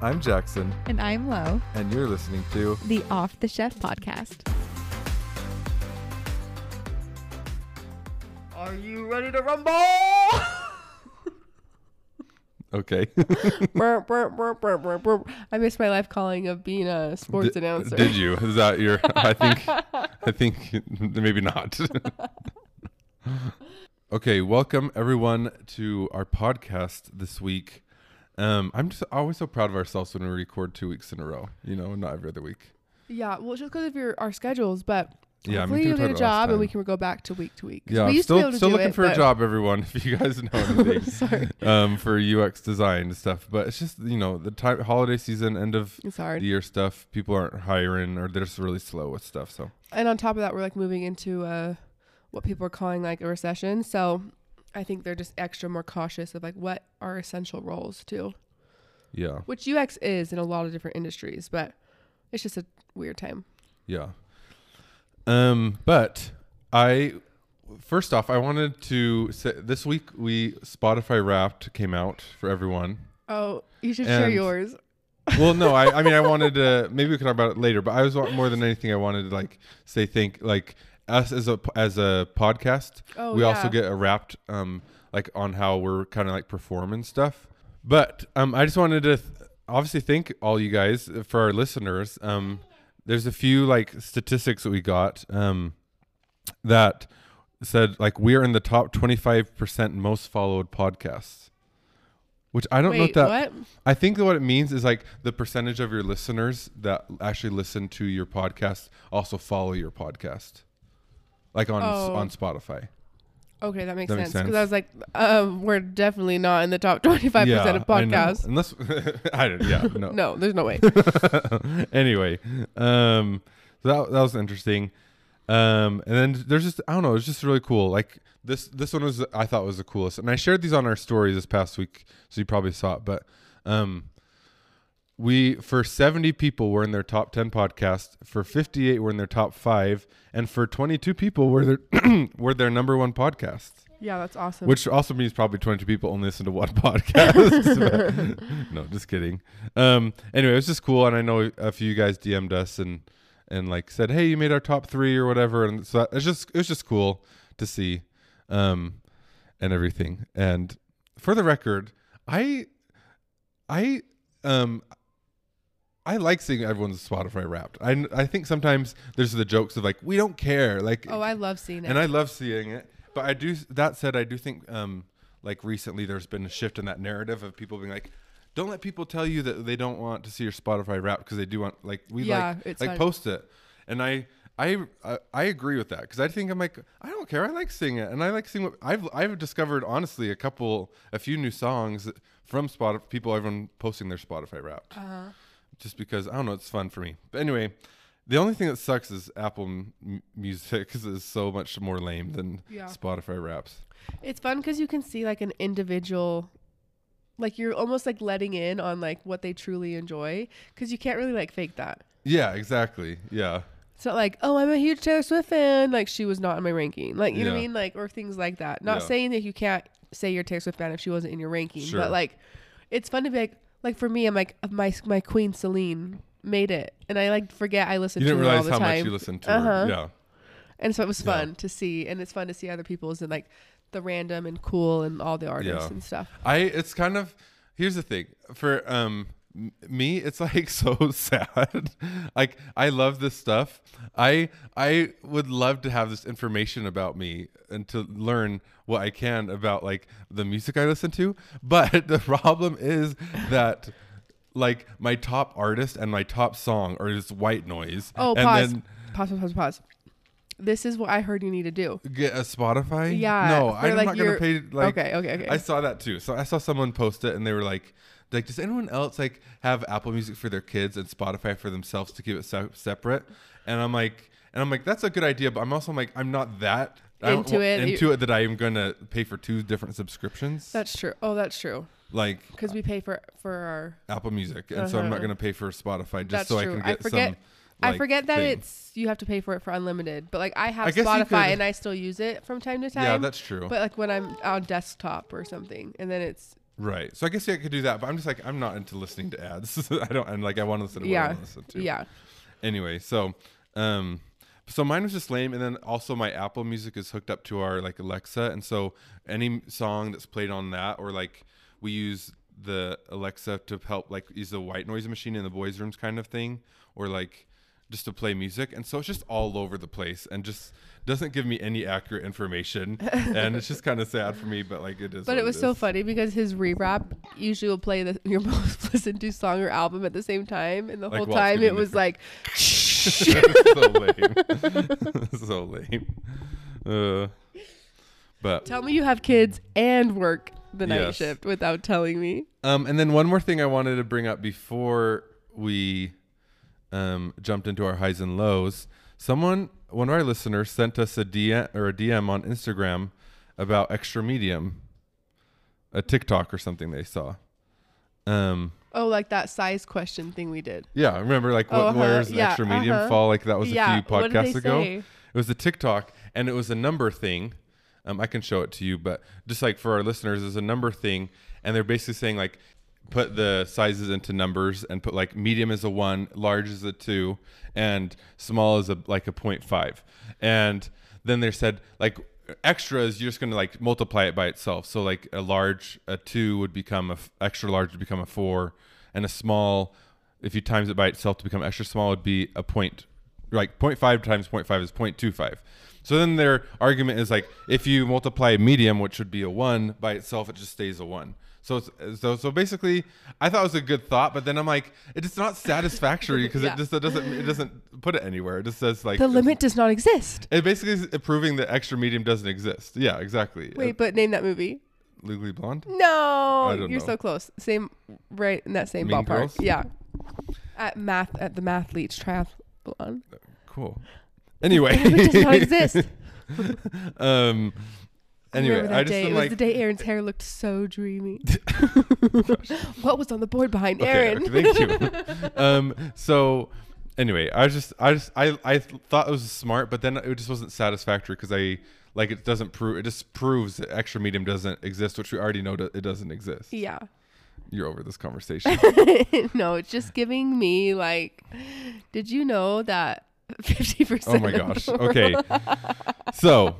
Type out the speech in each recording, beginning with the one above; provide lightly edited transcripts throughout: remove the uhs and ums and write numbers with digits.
I'm Jackson. And I'm Lo. And you're listening to the Off the Chef Podcast. Are you ready to rumble? Okay. I missed my life calling of being a sports announcer. Did you? Is that your? I think maybe not. Okay, welcome everyone to our podcast this week. I'm just always so proud of ourselves when we record 2 weeks in a row, you know, not every other week. Yeah, well, just because of our schedules, but yeah, hopefully you get a job and we can go back to week to week. Yeah, we used to be able to still do looking it, for a job, everyone, if you guys know anything. Sorry. For UX design and stuff, but it's just, you know, the time, holiday season, end of the year stuff, people aren't hiring or they're just really slow with stuff, so. And on top of that, we're like moving into what people are calling like a recession, so I think they're just extra more cautious of like what are essential roles too. Yeah. Which UX is in a lot of different industries, but it's just a weird time. Yeah. But I wanted to say this week Spotify Wrapped came out for everyone. Oh, you should share yours. Well, no, I mean, I wanted to, maybe we can talk about it later, but I was more than anything, I wanted to like say, us as a podcast, also get a wrapped like on how we're kind of like performing stuff. But I just wanted to obviously thank all you guys for our listeners. There's a few like statistics that we got that said like we're in the top 25% most followed podcasts, which I don't know that. What? I think what it means is like the percentage of your listeners that actually listen to your podcast also follow your podcast. Like on Spotify. Okay, that makes sense. Because I was like, we're definitely not in the top 25% of podcasts. Unless no. No, there's no way. Anyway, so that was interesting. And then there's just, I don't know, it's just really cool. Like this one was, I thought was the coolest. And I shared these on our story this past week, so you probably saw it. But for 70 people were in their top 10 podcast, for 58 were in their top 5, and for 22 people were their number one podcast. Yeah, that's awesome. Which also means probably 22 people only listen to one podcast. But, no, just kidding. Anyway, it was just cool, and I know a few guys DM'd us and like said, "Hey, you made our top 3 or whatever," and so it was just cool to see, and everything. And for the record, I like seeing everyone's Spotify Wrapped. I think sometimes there's the jokes of like, we don't care. Like, oh, I love seeing it. And I love seeing it. But I do, that said, I do think like recently there's been a shift in that narrative of people being like, don't let people tell you that they don't want to see your Spotify Wrapped because they do want, like, post it. And I agree with that because I think I'm like, I don't care. I like seeing it. And I like seeing what I've discovered, honestly, a few new songs that, from Spotify, people, everyone posting their Spotify Wrapped. Uh-huh. Just because, I don't know, it's fun for me. But anyway, the only thing that sucks is Apple Music is so much more lame than Spotify Wraps. It's fun because you can see like an individual, like you're almost like letting in on like what they truly enjoy because you can't really like fake that. Yeah, exactly. Yeah. It's not like, oh, I'm a huge Taylor Swift fan. Like she was not in my ranking. Like, you know what I mean? Like, or things like that. Not saying that you can't say you're a Taylor Swift fan if she wasn't in your ranking. Sure. But like, it's fun to be like, like for me, I'm like my queen Celine made it, and I like forget I listened to her all the time. You didn't realize how much you listened to her. Yeah, and so it was fun to see, and it's fun to see other people's and like the random and cool and all the artists and stuff. It's kind of, here's the thing for me, it's like so sad. Like I love this stuff. I would love to have this information about me and to learn what I can about like the music I listen to. But the problem is that like my top artist and my top song are just white noise. Oh, and pause. This is what I heard you need to do. Get a Spotify? Yeah. No, I'm like not going to pay. Like, okay. I saw that too. So I saw someone post it and they were like, does anyone else like have Apple Music for their kids and Spotify for themselves to keep it separate? And I'm like, that's a good idea, but I'm not that into it that I am gonna pay for two different subscriptions. That's true. Oh, that's true. Like, because we pay for our Apple Music, and so I'm not gonna pay for Spotify just that's so true. I can get some. Like I forget that it's, you have to pay for it for unlimited, but like I have Spotify and I still use it from time to time. Yeah, that's true. But like when I'm on desktop or something, and then it's Right. So I guess I could do that, but I'm just like, I'm not into listening to ads. I want to listen to what I want to listen to. Yeah. Anyway, so so mine was just lame, and then also my Apple Music is hooked up to our like Alexa, and so any song that's played on that, or like we use the Alexa to help like use the white noise machine in the boys' rooms kind of thing, or like just to play music, and so it's just all over the place and just doesn't give me any accurate information, and it's just kind of sad for me, but like it is. But it was so funny because his rewrap usually will play your most listened to song or album at the same time, and the whole time it was like so lame. But tell me you have kids and work the night shift without telling me. And then one more thing I wanted to bring up before we jumped into our highs and lows. One of our listeners sent us a DM on Instagram about Extra Medium, a TikTok or something they saw. Like that size question thing we did. Yeah, I remember like where's an extra medium fall? Like that was a few podcasts ago. Say? It was a TikTok, and it was a number thing. I can show it to you, but just like for our listeners, it's a number thing, and they're basically saying like, put the sizes into numbers and put like medium is a 1, large is a 2, and small is a 0.5. And then they said like extras, you're just going to like multiply it by itself. So like a large, a 2 would become extra large would become a 4, and a small, if you times it by itself to become extra small, would be a point, like 0.5 times 0.5 is 0.25. So then their argument is like, if you multiply medium, which would be a 1 by itself, it just stays a 1. So basically, I thought it was a good thought, but then I'm like, it's not satisfactory because it doesn't put it anywhere. It just says like the limit does not exist. It basically is proving that extra medium doesn't exist. Yeah, exactly. Wait, but name that movie. Legally Blonde. No, you're so close. Same, right in that same Mean ballpark. Girls? Yeah. At the Mathletes Triathlon. Cool. Anyway, the limit does not exist. Anyway, it was the day Aaron's hair looked so dreamy. What was on the board behind Aaron? Okay, thank you. So anyway, I thought it was smart, but then it just wasn't satisfactory because it just proves that extra medium doesn't exist, which we already know it doesn't exist. Yeah. You're over this conversation. No, it's just giving me like, did you know that 50%? Oh my gosh. Okay. So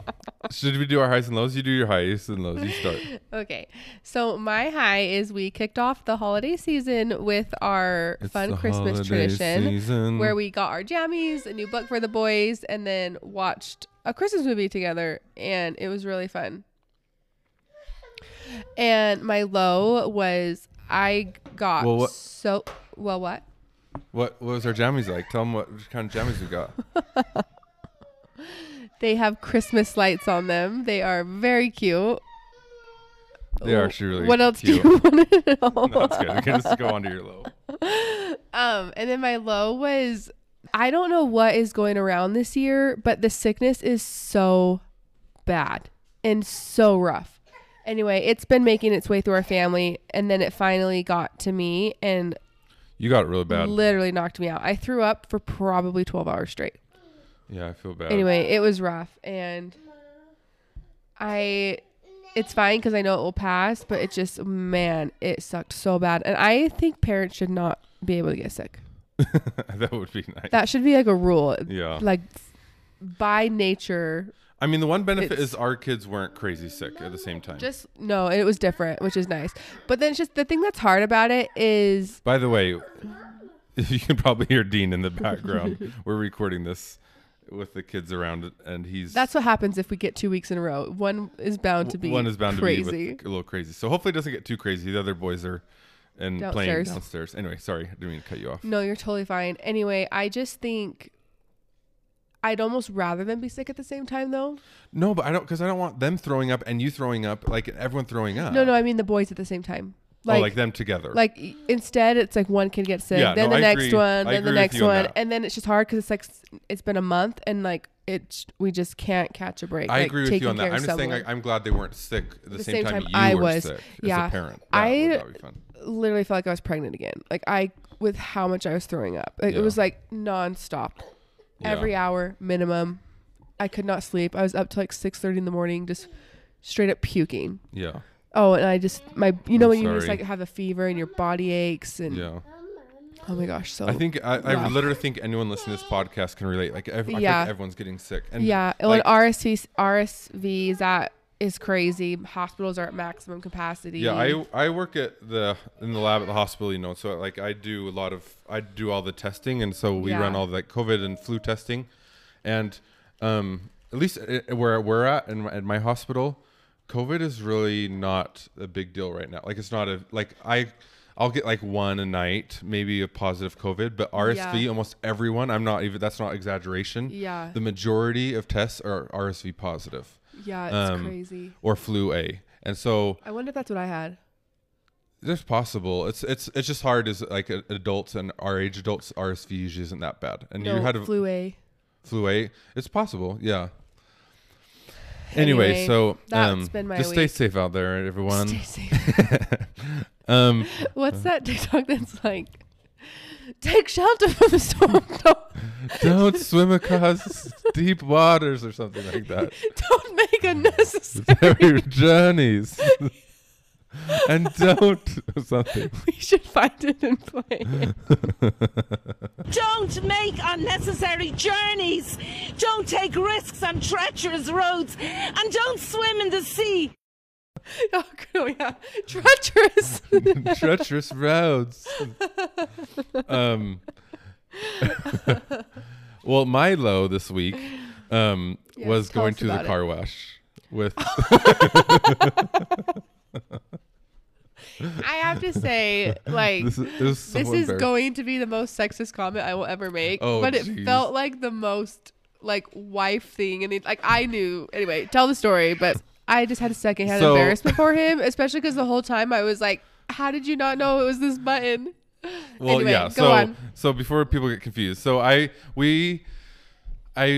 should we do our highs and lows? You do your highs and lows. You start. Okay. So my high is we kicked off the holiday season with our fun Christmas tradition where we got our jammies, a new book for the boys, and then watched a Christmas movie together. And it was really fun. And my low was What was our jammies like? Tell them what kind of jammies we got. They have Christmas lights on them. They are very cute. They are actually really cute. What else do you want to know? No, that's good. We can just go on to your low. And then my low was, I don't know what is going around this year, but the sickness is so bad and so rough. Anyway, it's been making its way through our family, and then it finally got to me, and you got it really bad. Literally knocked me out. I threw up for probably 12 hours straight. Yeah, I feel bad. Anyway, it was rough, and it's fine because I know it will pass, but it just, man, it sucked so bad. And I think parents should not be able to get sick. That would be nice. That should be like a rule. Yeah. Like by nature. I mean, the one benefit is our kids weren't crazy sick at the same time. It was different, which is nice. But then it's just the thing that's hard about it is... By the way, you can probably hear Dean in the background. We're recording this with the kids around, and he's... That's what happens if we get 2 weeks in a row. One is bound to be a little crazy. So hopefully it doesn't get too crazy. The other boys are... And playing downstairs. Anyway, sorry. I didn't mean to cut you off. No, you're totally fine. Anyway, I just think... I'd almost rather them be sick at the same time, though. No, but because I don't want them throwing up and you throwing up, like everyone throwing up. No, I mean the boys at the same time. Like them together. Like instead, it's like one kid gets sick, then the next one, and then it's just hard because it's like it's been a month and like we just can't catch a break. I agree with you on that. I'm just saying I'm glad they weren't sick at the same time you were sick as a parent. That would be fun. Literally felt like I was pregnant again. Like with how much I was throwing up, it was like nonstop. Yeah. Every hour minimum. I could not sleep. I was up till like 6:30 in the morning, just straight up puking. Yeah. Oh, and I just you just like have a fever and your body aches and oh my gosh. So I literally think anyone listening to this podcast can relate. Like I think everyone's getting sick. And like RSV that is crazy. Hospitals are at maximum capacity. Yeah, I work at in the lab at the hospital, you know. So like I do all the testing, and so we run all the like COVID and flu testing, and at least where we're at and at my hospital, COVID is really not a big deal right now. Like it's not I'll get like one a night, maybe a positive COVID, but RSV, almost everyone, that's not exaggeration. Yeah. The majority of tests are RSV positive. Yeah, it's crazy. Or flu A. And so I wonder if that's what I had. It's possible. It's just hard as like adults and our age adults, RSV usually isn't that bad. And you had flu A. Flu A. It's possible. Yeah. Anyway, so that's been my just week. Stay safe out there, everyone. Stay safe. What's that TikTok that's like, take shelter from the storm. Don't swim across deep waters or something like that. Don't make unnecessary journeys. And don't something. We should find it and play it. Don't make unnecessary journeys. Don't take risks on treacherous roads. And don't swim in the sea. Oh, cool, yeah. Treacherous roads. Well, my low this week was going to the car wash with. I have to say, like, this is going to be the most sexist comment I will ever make. Oh, but geez. It felt like the most like wife thing, and I knew. Anyway, tell the story, but. I just had a secondhand embarrassment for him, especially because the whole time I was like, how did you not know it was this button? Well, anyway, yeah. So before people get confused. So I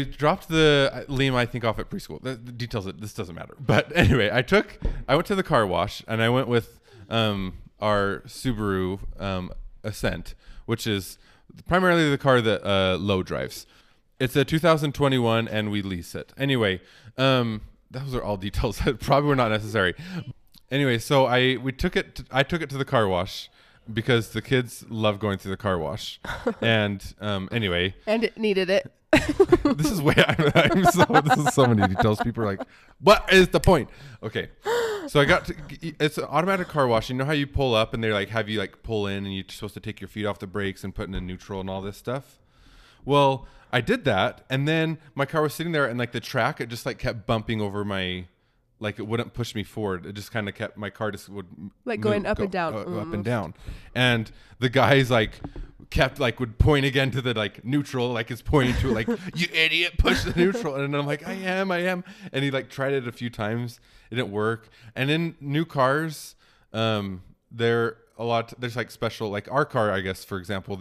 dropped Liam, I think, off at preschool. The details, this doesn't matter. But anyway, I went to the car wash, and I went with our Subaru Ascent, which is primarily the car that Lo drives. It's a 2021 and we lease it. Anyway, those are all details that probably were not necessary. Anyway, so I took it to the car wash because the kids love going through the car wash. And anyway. And it needed it. This is way, this is so many details. People are like, what is the point? Okay. So it's an automatic car wash. You know how you pull up and they like have you like pull in and you're supposed to take your feet off the brakes and put in a neutral and all this stuff? Well, I did that, and then my car was sitting there, and like the track, it just like kept bumping over my, like it wouldn't push me forward. It just kind of kept my car just would like going up and down, up and down, and the guys like kept like would point again to the like neutral, like it's pointing to it, like you idiot, push the neutral, and I'm like I am, and he like tried it a few times, it didn't work, and in new cars, there's like special like our car, I guess for example,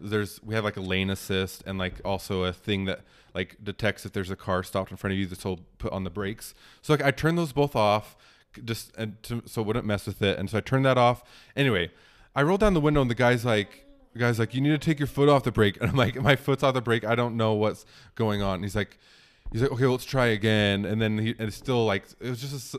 we have like a lane assist and like also a thing that like detects if there's a car stopped in front of you that's told put on the brakes. So like I turned those both off so it wouldn't mess with it. And so I turned that off. Anyway, I rolled down the window and the guy's like, you need to take your foot off the brake. And I'm like, my foot's off the brake. I don't know what's going on. And he's like, okay, let's try again. And then it's still like, it was just,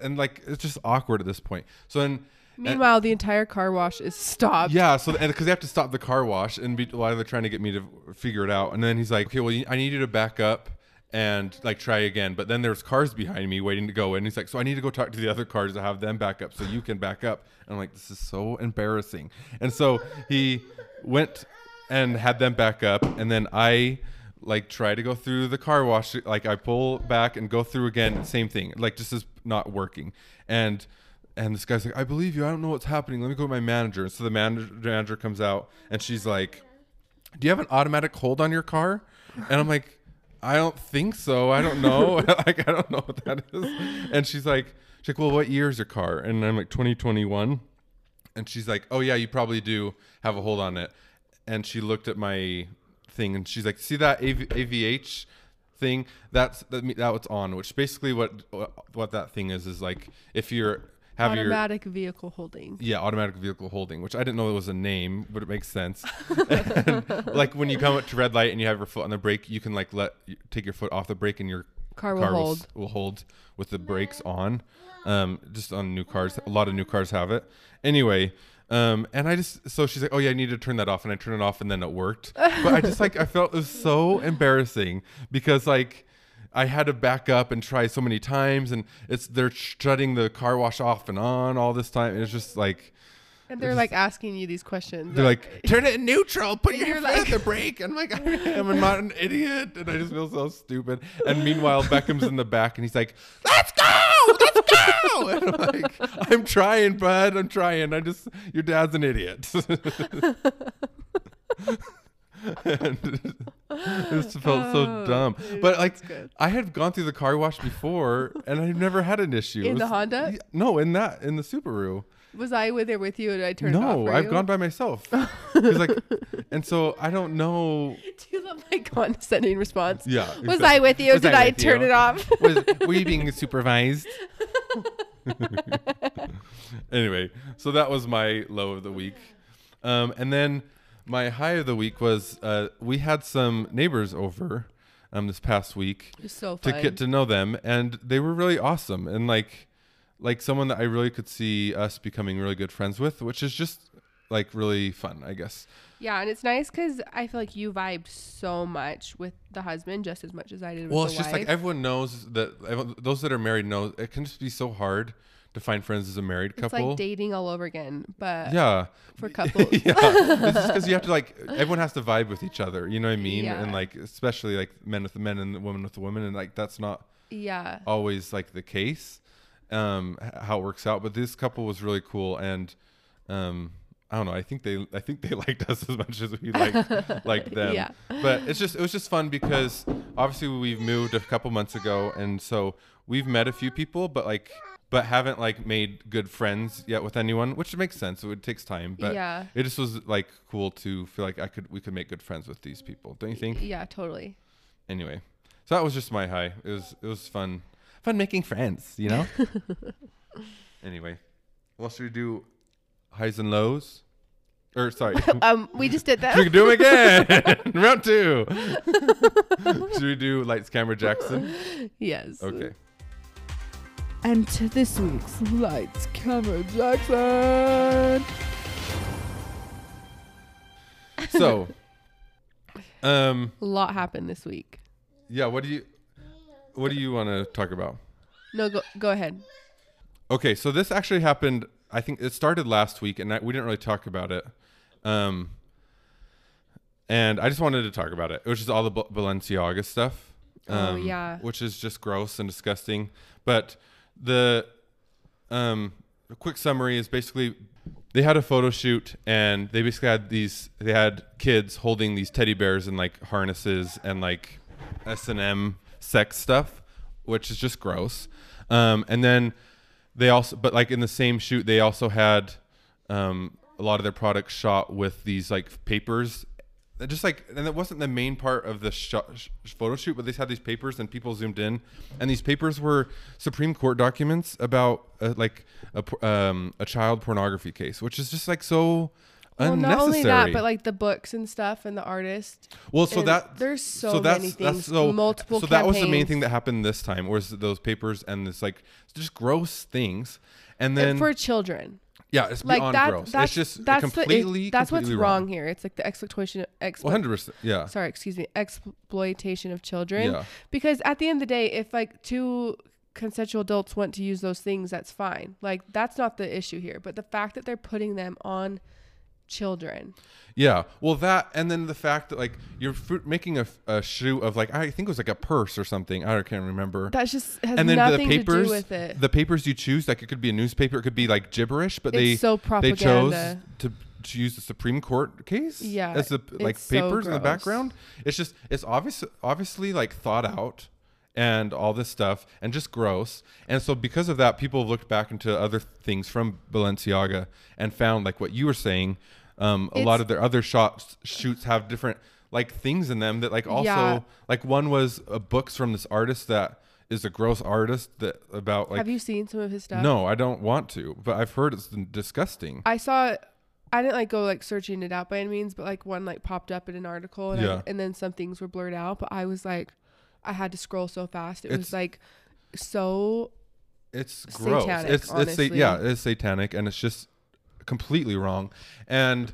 it's just awkward at this point. So then, meanwhile, the entire car wash is stopped. Yeah, so because they have to stop the car wash, and while they're trying to get me to figure it out, and then he's like, "Okay, well, I need you to back up and like try again." But then there's cars behind me waiting to go in. He's like, "So I need to go talk to the other cars to have them back up, so you can back up." And I'm like, "This is so embarrassing." And so he went and had them back up, and then I like try to go through the car wash. Like I pull back and go through again, same thing. Like this is not working, And this guy's like, I believe you. I don't know what's happening. Let me go with my manager. So the manager comes out and she's like, do you have an automatic hold on your car? And I'm like, I don't think so. I don't know. Like, I don't know what that is. And she's like, well, what year is your car? And I'm like, 2021. And she's like, oh, yeah, you probably do have a hold on it. And she looked at my thing and she's like, see that AVH? Thing? That's on, which basically what that thing is like if you're... automatic vehicle holding, which I didn't know there was a name, but it makes sense. Like when you come up to red light and you have your foot on the brake, you can like take your foot off the brake and your Car will hold with the brakes on. Just on new cars. A lot of new cars have it. Anyway, and I just, so she's like, oh yeah, I need to turn that off. And I turned it off and then it worked. But I just like, I felt it was so embarrassing because like I had to back up and try so many times, and it's, they're shutting the car wash off and on all this time. And it's just like, and they're like asking you these questions. They're like, turn it in neutral, put your foot on the brake. And I'm like, I'm not an idiot. And I just feel so stupid. And meanwhile, Beckham's in the back and he's like, let's go, let's go. And I'm like, I'm trying, bud, I'm trying. Your dad's an idiot. And it just felt so dumb. But like, I had gone through the car wash before and I've never had an issue. In the Honda? No, in the Subaru. Was I there with you and I turned it off? No, I've gone by myself. Like, and so I don't know. Do you love my condescending response? Yeah. Exactly. Was I with you? Did I turn it off? Were you being supervised? Anyway, so that was my low of the week. And then my high of the week was we had some neighbors over this past week. It was so fun. To get to know them. And they were really awesome. And like someone that I really could see us becoming really good friends with, which is just like really fun, I guess. Yeah. And it's nice because I feel like you vibed so much with the husband just as much as I did with the wife. Well, it's just like everyone knows that those that are married know it can just be so hard to find friends as a married couple. It's like dating all over again, but yeah, for couples. Yeah, it's just because you have to like, everyone has to vibe with each other. You know what I mean? Yeah. And like, especially like men with the men and women with the women. And like, that's not always like the case. How it works out, but this couple was really cool, and I don't know. I think they liked us as much as we liked them. Yeah. But it was just fun because obviously we've moved a couple months ago, and so we've met a few people, but haven't like made good friends yet with anyone, which makes sense. It takes time, but yeah. It just was like cool to feel like we could make good friends with these people. Don't you think? Yeah, totally. Anyway, so that was just my high. It was fun. Fun making friends, you know? Anyway, well, should we do highs and lows? Or, sorry. We just did that. Should we do them again? Round two. Should we do Lights, Camera, Jackson? Yes. Okay. And to this week's Lights, Camera, Jackson. So. A lot happened this week. Yeah, What do you want to talk about? No, go ahead. Okay, so this actually happened. I think it started last week, and we didn't really talk about it. And I just wanted to talk about it, which is all the Balenciaga stuff. Which is just gross and disgusting. But the quick summary is basically they had a photo shoot, and they basically had they had kids holding these teddy bears and like harnesses and like S&M. Sex stuff, which is just gross. And then they also, but like in the same shoot, they also had a lot of their products shot with these like papers. Just like, and that wasn't the main part of the photo shoot, but they had these papers and people zoomed in, and these papers were Supreme Court documents about like a child pornography case, which is just like so. Well, not only that, but like the books and stuff and the artists. Well, so that there's so many things, multiple. So that was the main thing that happened this time, was those papers and this like just gross things, and then for children. Yeah, it's like beyond gross. It's just completely. That's what's wrong here. It's like the exploitation. 100%. Yeah. Sorry, excuse me. Exploitation of children. Yeah. Because at the end of the day, if like two consensual adults want to use those things, that's fine. Like that's not the issue here. But the fact that they're putting them on children. Yeah, well that, and then the fact that like you're making a shoe of like, I think it was like a purse or something, I can't remember. That's just has and then nothing the papers, to do with it. The papers you choose, like it could be a newspaper, it could be like gibberish, but they chose to use the Supreme Court case as the like papers in the background. It's just, it's obviously like thought out and all this stuff and just gross. And so because of that, people have looked back into other things from Balenciaga and found like what you were saying. A lot of their other shoots have different like things in them that like also like one was books from this artist that is a gross artist that about like. Have you seen some of his stuff? No, I don't want to, but I've heard it's disgusting. I saw it. I didn't like go like searching it out by any means, but like one like popped up in an article and then some things were blurred out. But I was like, I had to scroll so fast. It was like so. It's gross. Satanic, it's yeah, it's satanic, and it's just completely wrong. And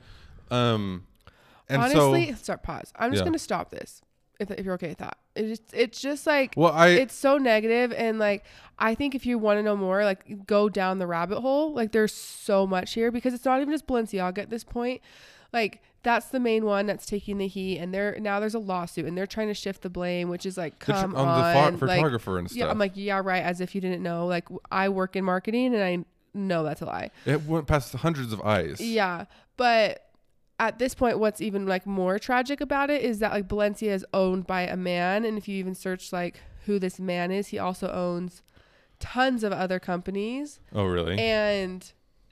honestly, so, start pause. I'm just gonna stop this. If you're okay with that, it's just like, well, it's so negative, and like I think if you want to know more, like go down the rabbit hole. Like there's so much here, because it's not even just Balenciaga at this point. Like that's the main one that's taking the heat, and there's a lawsuit, and they're trying to shift the blame, which is like, come on, the photographer and stuff. Yeah, I'm like, yeah, right, as if you didn't know. Like I work in marketing, and I know that's a lie. It went past hundreds of eyes. Yeah, but at this point, what's even like more tragic about it is that like Balenciaga is owned by a man, and if you even search like who this man is, he also owns tons of other companies. Oh, really? And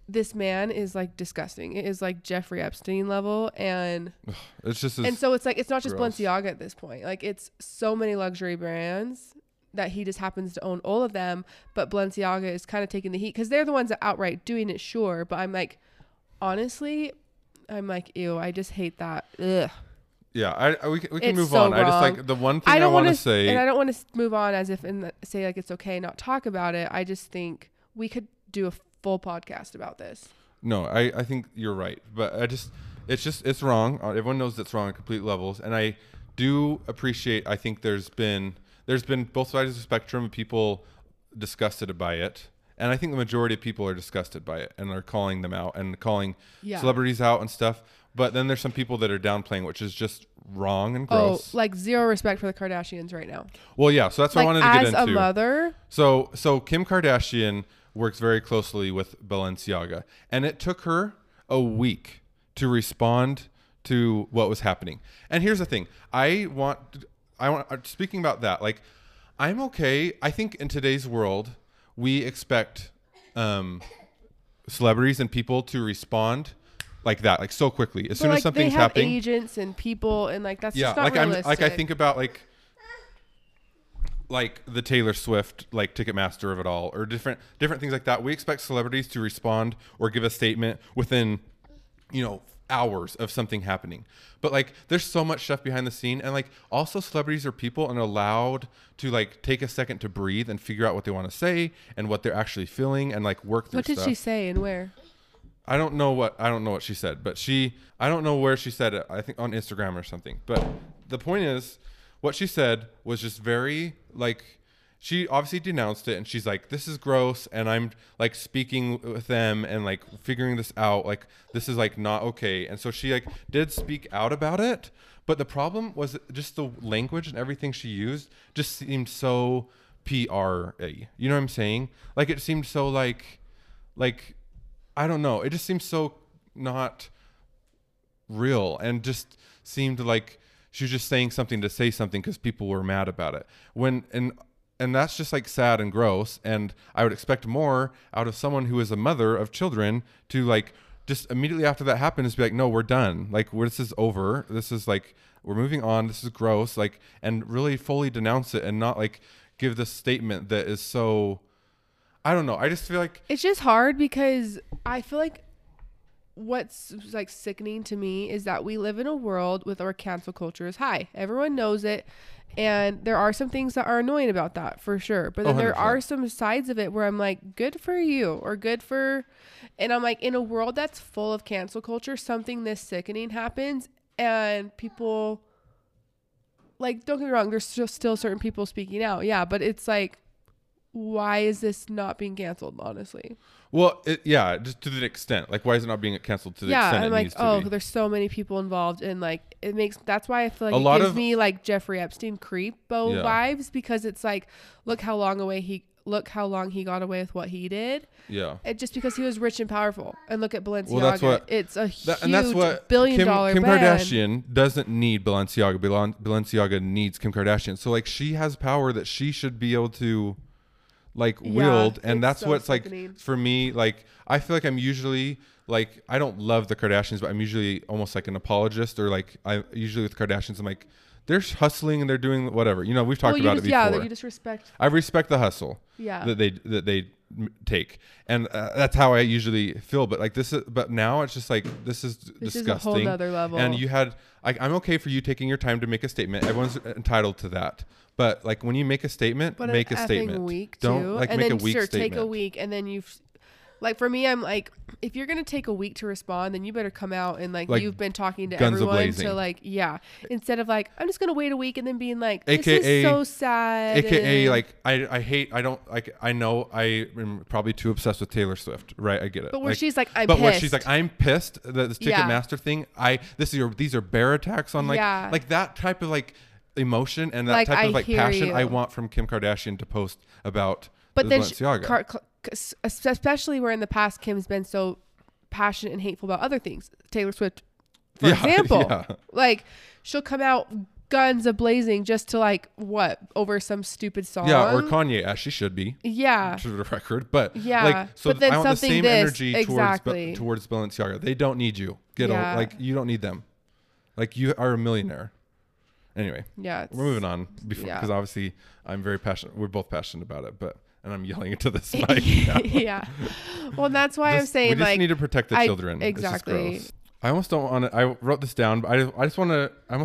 this man is like disgusting. It is like Jeffrey Epstein level, and it's just and so it's like it's not just gross. Balenciaga at this point. Like it's so many luxury brands that he just happens to own all of them, but Balenciaga is kind of taking the heat because they're the ones that outright doing it, sure. But I'm like, honestly, I'm like, ew, I just hate that. Ugh. Yeah, we can move on. Wrong. I just like the one thing I want to say, and I don't want to move on as if and say like it's okay not talk about it. I just think we could do a full podcast about this. No, I think you're right, but it's wrong. Everyone knows it's wrong at complete levels, and I do appreciate. I think there's been both sides of the spectrum of people disgusted by it. And I think the majority of people are disgusted by it and are calling them out and calling celebrities out and stuff. But then there's some people that are downplaying, which is just wrong and gross. Oh, like zero respect for the Kardashians right now. Well, yeah. So that's what like I wanted to get into. As a mother. So Kim Kardashian works very closely with Balenciaga. And it took her a week to respond to what was happening. And here's the thing. I want speaking about that, like I'm okay. I think in today's world, we expect celebrities and people to respond like that, like so quickly. As soon as something's happening, agents and people, and like that's just not realistic. Like I think about like the Taylor Swift, like Ticketmaster of it all, or different things like that. We expect celebrities to respond or give a statement within, hours of something happening. But like there's so much stuff behind the scene, and like also celebrities are people and are allowed to like take a second to breathe and figure out what they want to say and what they're actually feeling and like work their stuff. What did she say and where? I don't know what she said, but I don't know where she said it. I think on Instagram or something. But the point is what she said was just very like she obviously denounced it, and she's like, this is gross, and I'm like speaking with them and like figuring this out. Like this is like not okay. And so she like did speak out about it. But the problem was just the language and everything she used just seemed so PR-y. You know what I'm saying? Like it seemed so like, I don't know. It just seemed so not real, and just seemed like she was just saying something to say something because people were mad about it. And that's just like sad and gross. And I would expect more out of someone who is a mother of children to like just immediately after that happens be like, no, we're done. Like this is over. This is like, we're moving on. This is gross. Like, and really fully denounce it and not like give this statement that is so, I don't know. I just feel like it's just hard, because I feel like what's like sickening to me is that we live in a world where cancel culture is high. Everyone knows it. And there are some things that are annoying about that for sure. But then 100%. There are some sides of it where I'm like, good for you, or good for, and I'm like, in a world that's full of cancel culture, something this sickening happens, and people like, don't get me wrong, there's still certain people speaking out. Yeah. But it's like, why is this not being canceled? Honestly. Well, just to the extent, like, why is it not being canceled to the extent? Yeah, I'm like, there's so many people involved, and like, that's why I feel like it gives me like Jeffrey Epstein creepo vibes, because it's like, look how long he got away with what he did. Yeah. It just because he was rich and powerful, and look at Balenciaga. Well, that's what, it's a huge billion-dollar Kim Kardashian doesn't need Balenciaga. Balenciaga needs Kim Kardashian. So like, she has power that she should be able to like willed, and that's so what's sickening. Like for me, like I feel like I'm usually like, I don't love the Kardashians, but I'm usually almost like an apologist, or like I usually with Kardashians, I'm like, they're hustling and they're doing whatever, we've talked about it before. Yeah, that you just respect. I respect the hustle that they take. And that's how I usually feel. But like this is, but now it's just like, this is disgusting. Is a whole other level. And you had, like, I'm okay for you taking your time to make a statement. Everyone's entitled to that. But like when you make a statement, but make a statement. Week don't too. Like and make then, a weak sure, statement. Take a week and then you've, like for me, I'm like, if you're going to take a week to respond, then you better come out and like you've been talking to everyone. So like, yeah, instead of like, I'm just going to wait a week and then being like, this AKA, is so sad. AKA like, I hate, I don't like, I know I am probably too obsessed with Taylor Swift. Right. I get it. But where like, she's like, I'm but pissed. But where she's like, I'm pissed that this Ticketmaster thing, these are bear attacks on like, like that type of like emotion and that like, type of like passion I want from Kim Kardashian to post about Balenciaga. Especially where in the past Kim's been so passionate and hateful about other things. Taylor Swift, for example, like she'll come out guns a-blazing just to like what over some stupid song. Yeah, or Kanye, as she should be. Yeah, to the record, but yeah, like, so but then I want the same energy towards Balenciaga. They don't need you. Get old. Like you don't need them. Like you are a millionaire. Anyway, yeah, we're moving on because obviously I'm very passionate. We're both passionate about it, but. And I'm yelling into this mic. Yeah. Well, that's why I'm saying we just like need to protect the children. Exactly. I almost don't want to. I wrote this down, but I almost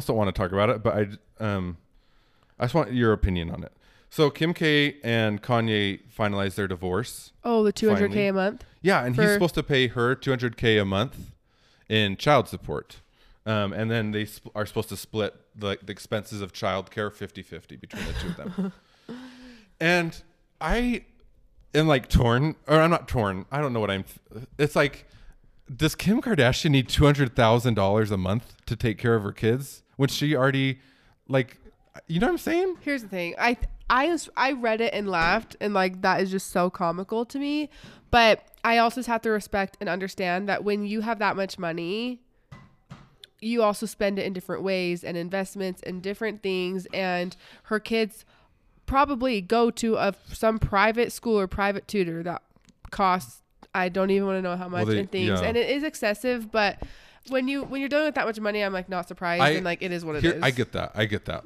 don't want to talk about it. But I just want your opinion on it. So Kim K and Kanye finalized their divorce. Oh, the $200K a month. Yeah, and he's supposed to pay her $200K a month in child support, and then they are supposed to split the expenses of childcare 50-50 between the two of them. And I am like torn, or I'm not torn. I don't know what I'm. It's like, does Kim Kardashian need $200,000 a month to take care of her kids when she already, like, you know what I'm saying? Here's the thing. I read it and laughed, and like that is just so comical to me. But I also have to respect and understand that when you have that much money, you also spend it in different ways and investments and different things, and her kids probably go to some private school or private tutor that costs I don't even want to know how much and things and it is excessive, but when you're dealing with that much money, I'm like not surprised and like it is what it is. I get that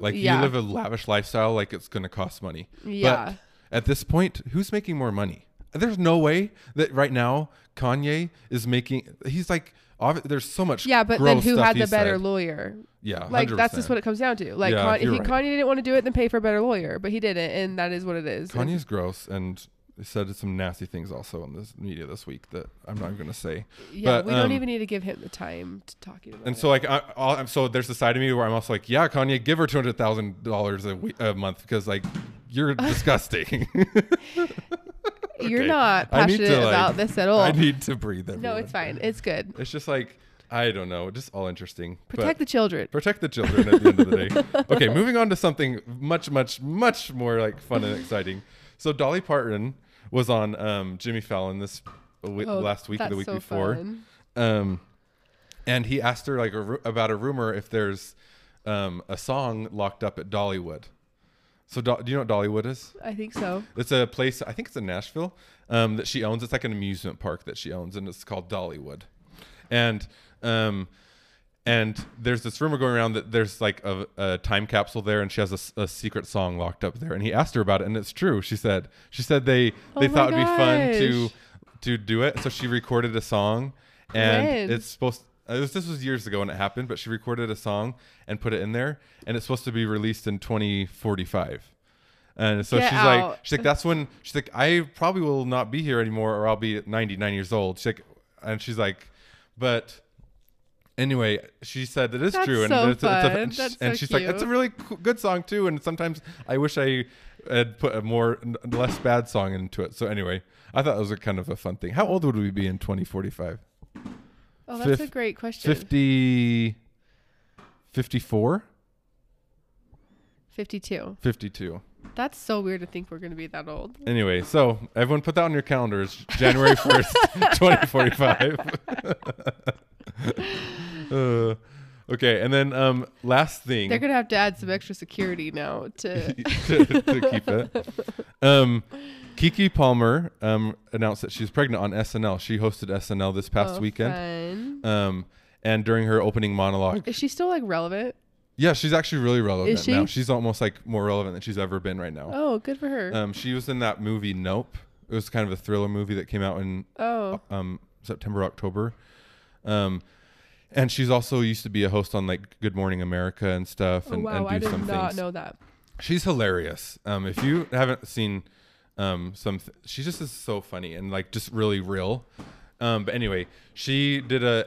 like you live a lavish lifestyle, like it's gonna cost money, but at this point who's making more money? There's no way that right now Kanye is making he's like there's so much but then who had the better lawyer? Like 100%. That's just what it comes down to, like Kanye didn't want to do it, then pay for a better lawyer, but he didn't, and that is what it is. Kanye's gross and said some nasty things also on this media this week that I'm not gonna say, but we don't even need to give him the time to talk about and so it. Like so there's the side of me where I'm also like, yeah, Kanye, give her $200,000 a month because like you're disgusting. Okay. You're not passionate about this at all. I need to breathe. No, it's fine. It's good. It's just like, I don't know. Just all interesting. Protect the children. Protect the children at the end of the day. Okay, moving on to something much, much, much more like fun and exciting. So Dolly Parton was on Jimmy Fallon this last week or the week before. Fun. And he asked her like about a rumor if there's a song locked up at Dollywood. So do you know what Dollywood is? I think so. It's a place, I think it's in Nashville, that she owns. It's like an amusement park that she owns, and it's called Dollywood. And there's this rumor going around that there's like a time capsule there, and she has a secret song locked up there. And he asked her about it, and it's true. She said they thought it'd be fun to do it, so she recorded a song, and it's supposed to. This was years ago when it happened, but she recorded a song and put it in there, and it's supposed to be released in 2045. And so she's like, that's when she's like, I probably will not be here anymore, or I'll be 99 years old. She's like, but anyway, she said that is true, and she's like, it's a really good song too. And sometimes I wish I had put a less bad song into it. So anyway, I thought it was a kind of a fun thing. How old would we be in 2045? Oh, that's a great question. 54? 52. That's so weird to think we're going to be that old. Anyway, so everyone put that on your calendars. January 1st, 2045. Okay, and then last thing. They're going to have to add some extra security now to keep it. Keke Palmer announced that she's pregnant on SNL. She hosted SNL this past weekend. Fun. And during her opening monologue. Is she still like relevant? Yeah, she's actually really relevant now. She's almost like more relevant than she's ever been right now. Oh, good for her. She was in that movie Nope. It was kind of a thriller movie that came out in September, October. And she's also used to be a host on like Good Morning America and stuff. And, I did not know that. She's hilarious. If you haven't seen she just is so funny and like just really real. But anyway, she for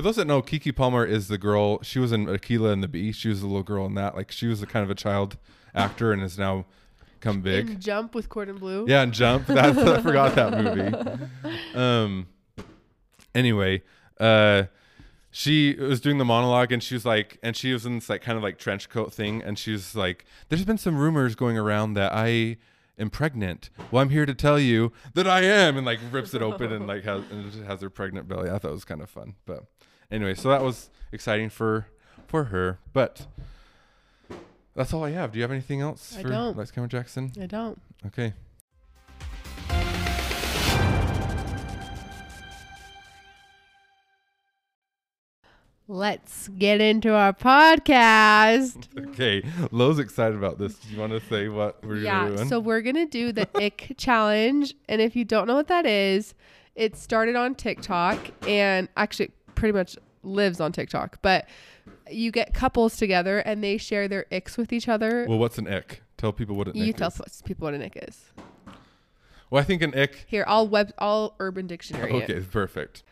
those that know, Keke Palmer is the girl. She was in Akeelah and the Bee. She was a little girl in that. Like she was a kind of a child actor and has now come big. And Jump with Corden Blue. Yeah, and Jump. That's, I forgot that movie. Anyway, she was doing the monologue and she was like, and she was in this like kind of like trench coat thing. And she was like, there's been some rumors going around that I am pregnant. Well, I'm here to tell you that I am. And like rips it open and like has her pregnant belly. I thought it was kind of fun. But anyway, so that was exciting for her. But that's all I have. Do you have anything else for Lex Cameron Jackson? I don't. Okay. Let's get into our podcast. Okay. Lo's excited about this. Do you want to say what we're going to do? Yeah, so we're going to do the Ick Challenge. And if you don't know what that is, it started on TikTok and actually pretty much lives on TikTok. But you get couples together and they share their icks with each other. Well, what's an ick? Tell people what an ick is. You tell people what an ick is. Well, I think an ick... Here, I'll Urban Dictionary. Okay, perfect.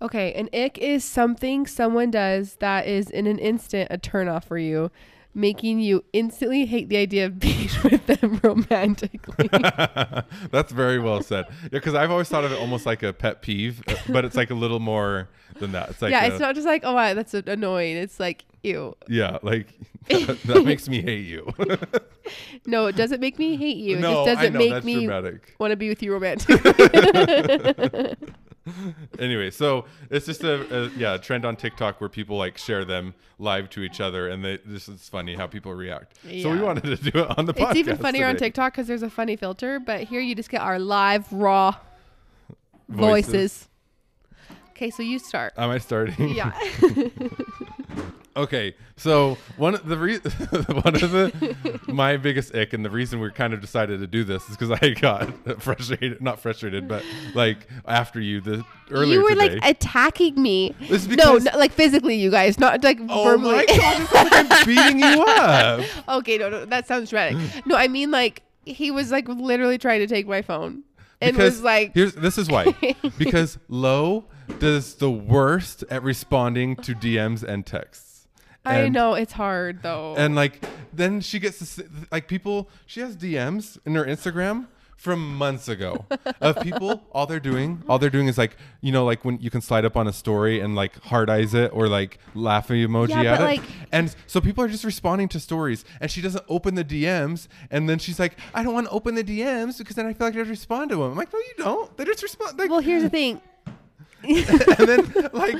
Okay, an ick is something someone does that is in an instant a turnoff for you, making you instantly hate the idea of being with them romantically. That's very well said. Yeah, because I've always thought of it almost like a pet peeve, but it's like a little more than that. It's like it's not just like, oh, wow, that's annoying. It's like, ew. Yeah, like that makes me hate you. No, it doesn't make me hate you. No, it just doesn't make me want to be with you romantically. Anyway, so it's just a trend on TikTok where people like share them live to each other, and this is funny how people react. Yeah. So we wanted to do it on the podcast. It's even funnier today on TikTok because there's a funny filter, but here you just get our live raw voices. Okay, so you start. Am I starting? Yeah. Okay, so one of my biggest ick, and the reason we kind of decided to do this is because I got not frustrated, but like after earlier today. You were like attacking me. No, like physically, you guys, not like verbally. Oh my God, it's like I'm beating you up. Okay, no, that sounds dramatic. No, I mean like he was like literally trying to take my phone. And was like... This is why. Because Lo does the worst at responding to DMs and texts. I know it's hard though. And like then she gets this, like people, she has DMs in her Instagram from months ago of people, all they're doing is like, you know, like when you can slide up on a story and like hard eyes it or like laugh emoji at it. Like, and so people are just responding to stories and she doesn't open the DMs. And then she's like, I don't want to open the DMs because then I feel like I have to respond to them. I'm like, no, you don't. They just respond. Like, well, here's the thing. And then like,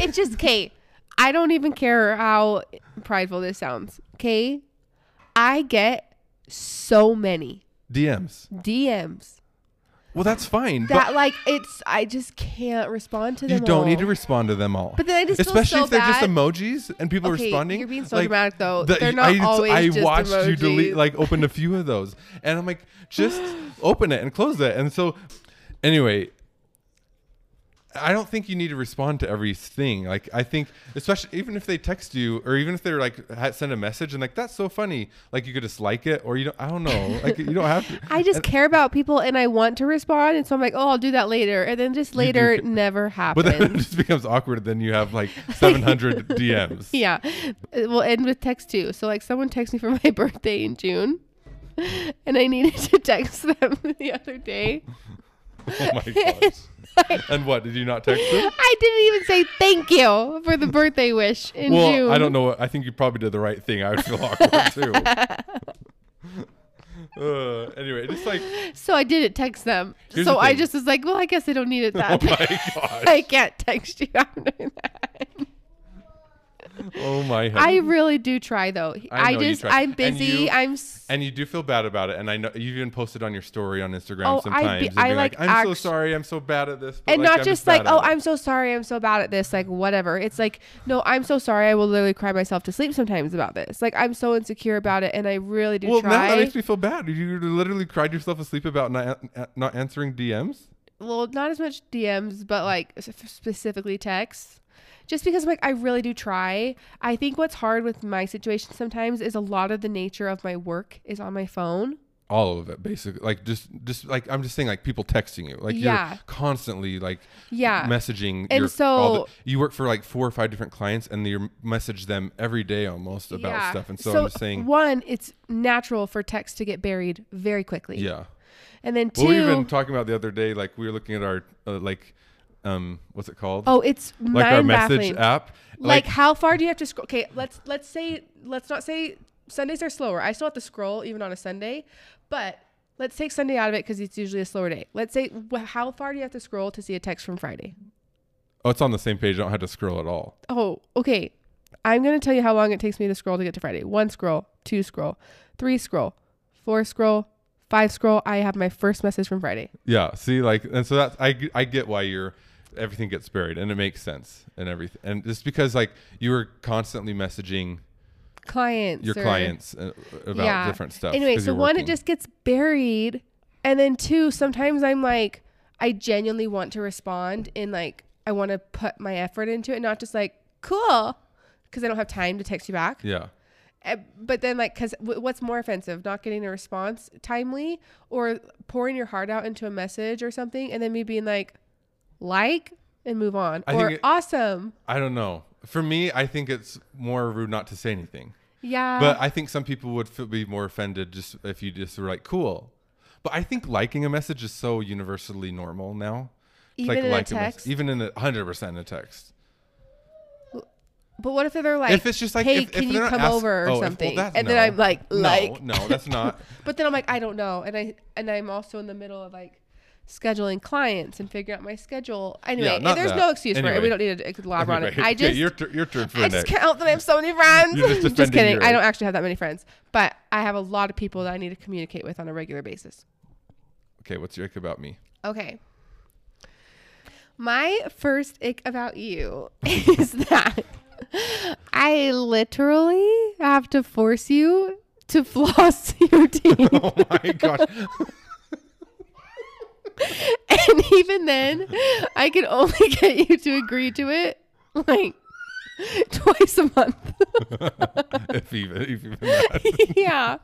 it's just Kate. I don't even care how prideful this sounds. Okay. I get so many DMs. Well, that's fine. That like I just can't respond to them all. You don't need to respond to them all. But then I just feel so bad. Especially if they're just emojis and people responding. You're being so dramatic though. They're not always just emojis. I watched you delete, like opened a few of those. And I'm like, just open it and close it. And so anyway... I don't think you need to respond to everything. Like I think, especially even if they text you, or even if they're like send a message and like that's so funny, like you could just like it, or you don't. I don't know. Like you don't have to. I just care about people, and I want to respond, and so I'm like, oh, I'll do that later, and then just later it never happens. But then it just becomes awkward. And then you have like 700 DMs. Yeah, we'll end with text too. So like someone texted me for my birthday in June, and I needed to text them the other day. Oh my gosh. And what, did you not text them? I didn't even say thank you for the birthday wish in June. I don't know. I think you probably did the right thing. I would feel awkward too. Anyway, just like. So I didn't text them. So I just was like, well, I guess I don't need it that. Oh my gosh. I can't text you after that. Oh my heavens. I really do try though. I'm busy. I'm And you do feel bad about it. And I know you even posted on your story on Instagram sometimes. I'm so sorry. I'm so bad at this. But and like, not just like, oh, I'm so sorry. I'm so bad at this. Like, whatever. It's like, no, I'm so sorry. I will literally cry myself to sleep sometimes about this. Like, I'm so insecure about it. And I really do try. Well, now that makes me feel bad. You literally cried yourself asleep about not answering DMs? Well, not as much DMs, but like specifically texts. Just because like I really do try. I think what's hard with my situation sometimes is a lot of the nature of my work is on my phone. All of it, basically. Like just like I'm just saying, like people texting you, like you're constantly like messaging. And so you work for like 4 or 5 different clients, and you message them every day almost about stuff. And so I'm just saying, one, it's natural for text to get buried very quickly. Yeah. And then two, we've been talking about the other day, like we were looking at our what's it called? Oh, it's like our message app. Like how far do you have to scroll? Okay, let's not say Sundays are slower. I still have to scroll even on a Sunday, but let's take Sunday out of it because it's usually a slower day. Let's say how far do you have to scroll to see a text from Friday? Oh, it's on the same page. I don't have to scroll at all. Oh, okay. I'm gonna tell you how long it takes me to scroll to get to Friday. 1 scroll, 2 scroll, 3 scroll, 4 scroll. 5 scroll, I have my first message from Friday. Yeah, see, like, and so that's I get why everything gets buried, and it makes sense and everything, and just because like you were constantly messaging your clients about different stuff. Anyway, so one, it just gets buried, and then two, sometimes I'm like, I genuinely want to respond, and like I want to put my effort into it, not just like cool, because I don't have time to text you back. Yeah. But then like, cause what's more offensive, not getting a response timely or pouring your heart out into a message or something, and then me being like and move on, awesome. I don't know. For me, I think it's more rude not to say anything. Yeah. But I think some people would be more offended just if you just were like, cool. But I think liking a message is so universally normal now. Even in 100% a text. But what if they're like, if it's just like, hey, can you come over or something? And then I'm like, no, that's not. But then I'm like, I don't know. And I'm also in the middle of like scheduling clients and figuring out my schedule. Anyway, there's no excuse for it. We don't need to elaborate on it. I just, your turn for next. I just can't help that I have so many friends. Just kidding. I don't actually have that many friends, but I have a lot of people that I need to communicate with on a regular basis. Okay. What's your ick about me? Okay. My first ick about you is that I literally have to force you to floss your teeth. Oh my gosh. And even then, I can only get you to agree to it like twice a month. if even that. Yeah.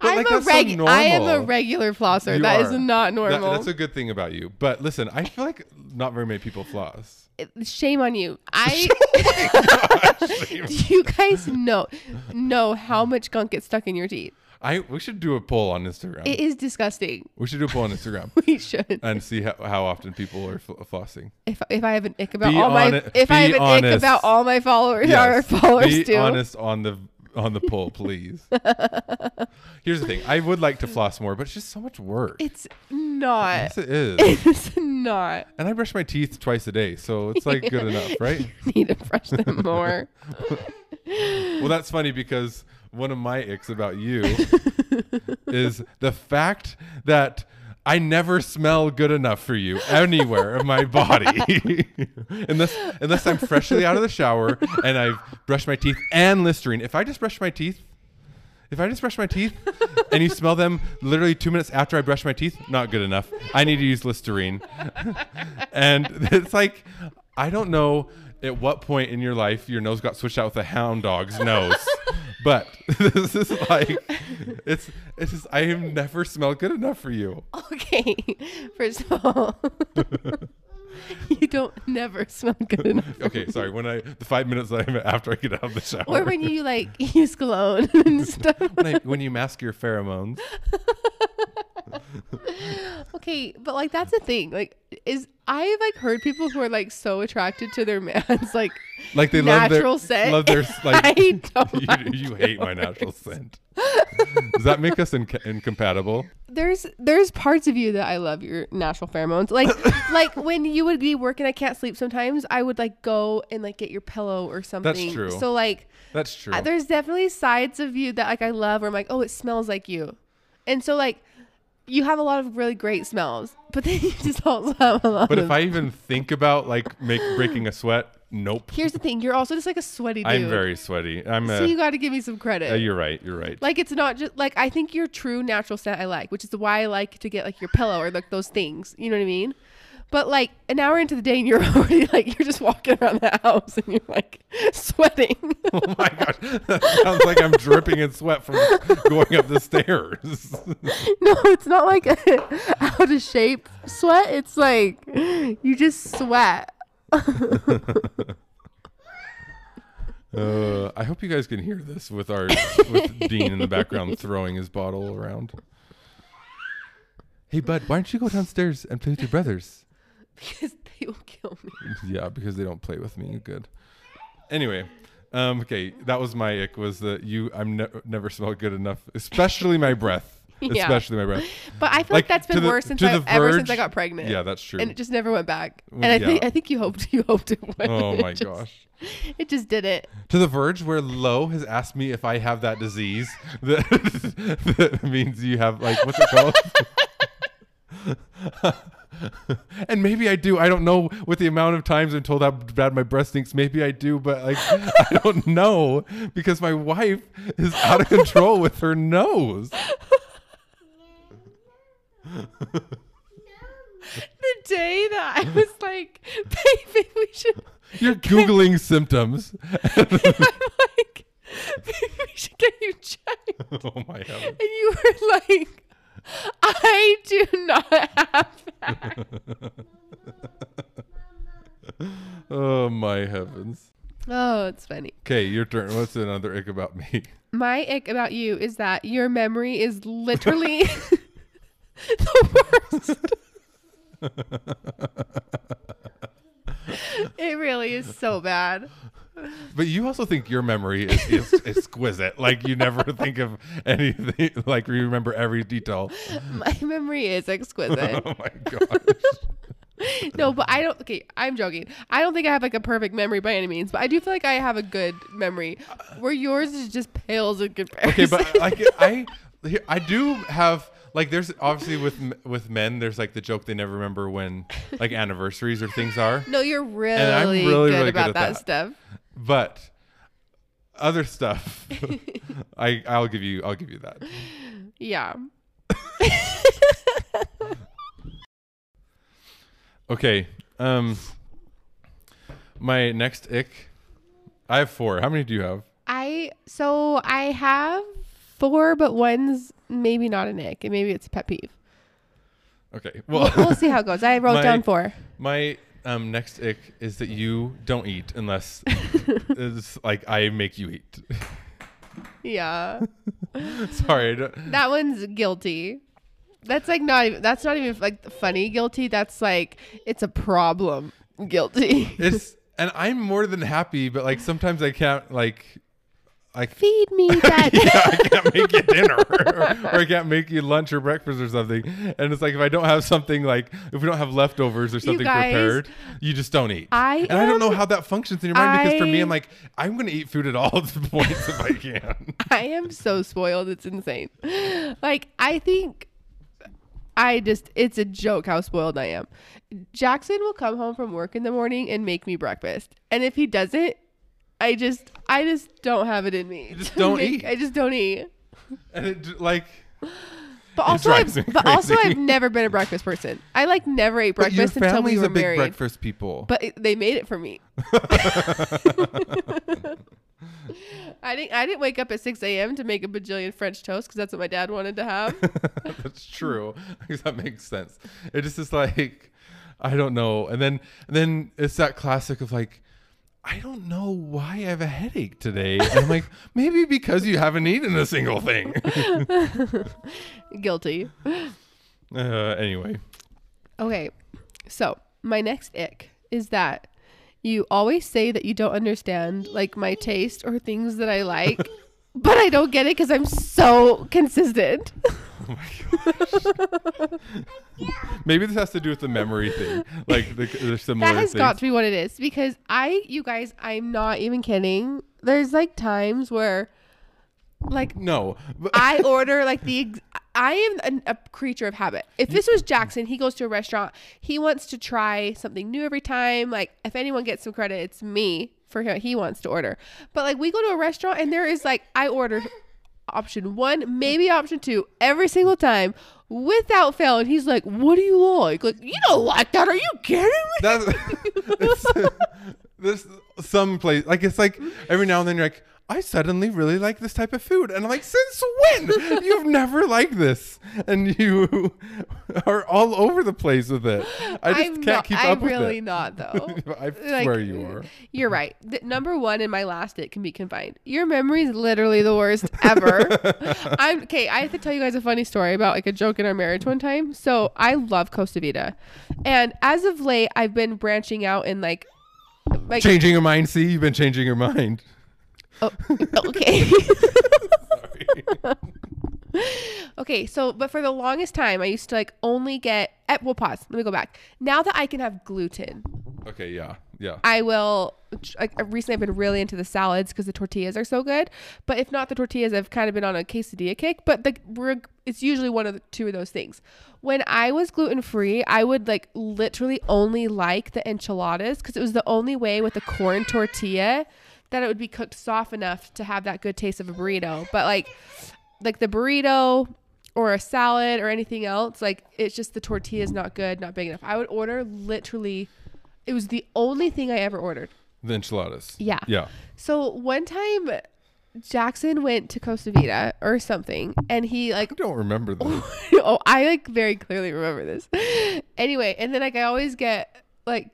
I am a regular flosser. That is not normal. That's a good thing about you. But listen, I feel like not very many people floss. Shame on you. Do you guys know how much gunk gets stuck in your teeth? We should do a poll on Instagram. It is disgusting. We should do a poll on Instagram. We should. And see how often people are flossing. If I have an ick about all my followers, our followers too. Be honest on the poll, please. Here's the thing. I would like to floss more, but it's just so much work. It's not. Yes, it is. It's not. And I brush my teeth twice a day, so it's like good enough, right? You need to brush them more. Well, that's funny because one of my icks about you is the fact that I never smell good enough for you anywhere in my body. unless I'm freshly out of the shower and I've brushed my teeth and Listerine. If I just brush my teeth and you smell them literally 2 minutes after I brush my teeth, not good enough. I need to use Listerine. And it's like, I don't know at what point in your life your nose got switched out with a hound dog's nose. But this is like, it's just, I have never smelled good enough for you. Okay. First of all, you don't never smell good enough. Okay. Sorry. The 5 minutes that I'm after I get out of the shower. Or when you like use cologne and stuff. When you mask your pheromones. Okay. But like, that's the thing. Like, is I have like heard people who are like so attracted to their man's like they natural scent. Love their like. I don't you hate my natural scent. Does that make us incompatible? There's parts of you that I love your natural pheromones. Like when you would be working, I can't sleep sometimes. I would like go and like get your pillow or something. That's true. So like that's true. There's definitely sides of you that like I love. Where I'm like, oh, it smells like you, and so like. You have a lot of really great smells, but then you just don't have a lot. But if I even think about like breaking a sweat, nope. Here's the thing: you're also just like a sweaty dude. I'm very sweaty. So you got to give me some credit. You're right. You're right. Like it's not just like I think your true natural scent I like, which is why I like to get like your pillow or like those things. You know what I mean? But like an hour into the day, and you're already like you're just walking around the house and you're like sweating. Oh my gosh, that sounds like I'm dripping in sweat from going up the stairs. No, it's not like out of shape sweat. It's like you just sweat. I hope you guys can hear this with Dean in the background throwing his bottle around. Hey bud, why don't you go downstairs and play with your brothers? Because they will kill me. Yeah, because they don't play with me. Good. Anyway, okay, that was my ick. Was that you? I'm never smelled good enough, especially my breath. Yeah. Especially my breath. But I feel like that's been worse since I got pregnant. Yeah, that's true. And it just never went back. And I think you hoped it would. Oh my gosh. It just did it. To the verge where Lo has asked me if I have that disease that means you have like what's it called? And maybe I do. I don't know what the amount of times I'm told how bad my breath stinks. Maybe I do, but like I don't know because my wife is out of control with her nose. The day that I was like, baby, we should. You're Googling symptoms. I'm like, baby, we should get you checked. Oh my heavens. And you were like, I do not have that. Oh my heavens. Oh, it's funny. Okay, your turn. What's another ick about me? My ick about you is that your memory is literally the worst. It really is so bad. But you also think your memory is exquisite. Like you never think of anything. Like you remember every detail. My memory is exquisite. Oh my gosh. No, but I don't. Okay, I'm joking. I don't think I have like a perfect memory by any means. But I do feel like I have a good memory. Where yours is just pales in comparison. Okay, but like I do have. Like there's obviously with men, there's like the joke they never remember when like anniversaries or things are. No, you're really good about that stuff. But other stuff, I'll give you that. Yeah. Okay. My next ick, I have 4. How many do you have? I have 4, but one's maybe not an ick, and maybe it's a pet peeve. Okay, well, we'll see how it goes. I wrote down 4. My next ick is that you don't eat unless it's like I make you eat. Yeah. Sorry. That one's guilty. That's like not even like funny guilty. That's like it's a problem guilty. And I'm more than happy, but like sometimes I can't like. Feed me, Dad. Yeah, I can't make you dinner or I can't make you lunch or breakfast or something. And it's like if I don't have something like if we don't have leftovers or something prepared, you just don't eat. I don't know how that functions in your mind because for me, I'm like, I'm going to eat food at all points if I can. I am so spoiled. It's insane. Like, I think it's a joke how spoiled I am. Jackson will come home from work in the morning and make me breakfast. And if he doesn't, I just don't have it in me. You just don't eat. I just don't eat. And it like. But also, I've never been a breakfast person. I like never ate breakfast until we were married. Big breakfast people. But they made it for me. I didn't wake up at 6 a.m. to make a bajillion French toast because that's what my dad wanted to have. That's true. Because that makes sense. It just is like, I don't know. And then it's that classic of like. I don't know why I have a headache today. And I'm like, maybe because you haven't eaten a single thing. Guilty. Anyway. Okay. So my next ick is that you always say that you don't understand like my taste or things that I like, but I don't get it because I'm so consistent. Oh my gosh. Maybe this has to do with the memory thing. Like the similar that has things. Got to be what it is, because you guys, I'm not even kidding. There's like times where like, no, I order like I am a creature of habit. If this was Jackson, he goes to a restaurant. He wants to try something new every time. Like if anyone gets some credit, it's me for him. He wants to order. But like we go to a restaurant and there is like, I order option one, maybe option two every single time without fail. And he's like, what do you like? Like, you don't like that. Are you kidding me? This some place, like it's like every now and then you're like, I suddenly really like this type of food. And I'm like, since when? You've never liked this. And you are all over the place with it. I just can't keep up with it. I'm really not, though. I like, swear you are. You're right. Number one and my last, it can be combined. Your memory is literally the worst ever. Okay, I have to tell you guys a funny story about like a joke in our marriage one time. So I love Costa Vida. And as of late, I've been branching out and like changing your mind. See, you've been changing your mind. Oh, okay. Sorry. Okay, so but for the longest time I used to like only get well, pause, let me go back. Now that I can have gluten, okay, yeah, I will. Like recently I've been really into the salads because the tortillas are so good, but if not the tortillas, I've kind of been on a quesadilla kick. But it's usually one of the two of those things. When I was gluten-free, I would like literally only like the enchiladas because it was the only way with a corn tortilla that it would be cooked soft enough to have that good taste of a burrito. But like the burrito or a salad or anything else, like it's just the tortilla is not good, not big enough. I would order literally, it was the only thing I ever ordered. The enchiladas. Yeah. Yeah. So one time Jackson went to Costa Vida or something and he like. I don't remember this. Oh, I like very clearly remember this. Anyway. And then like I always get like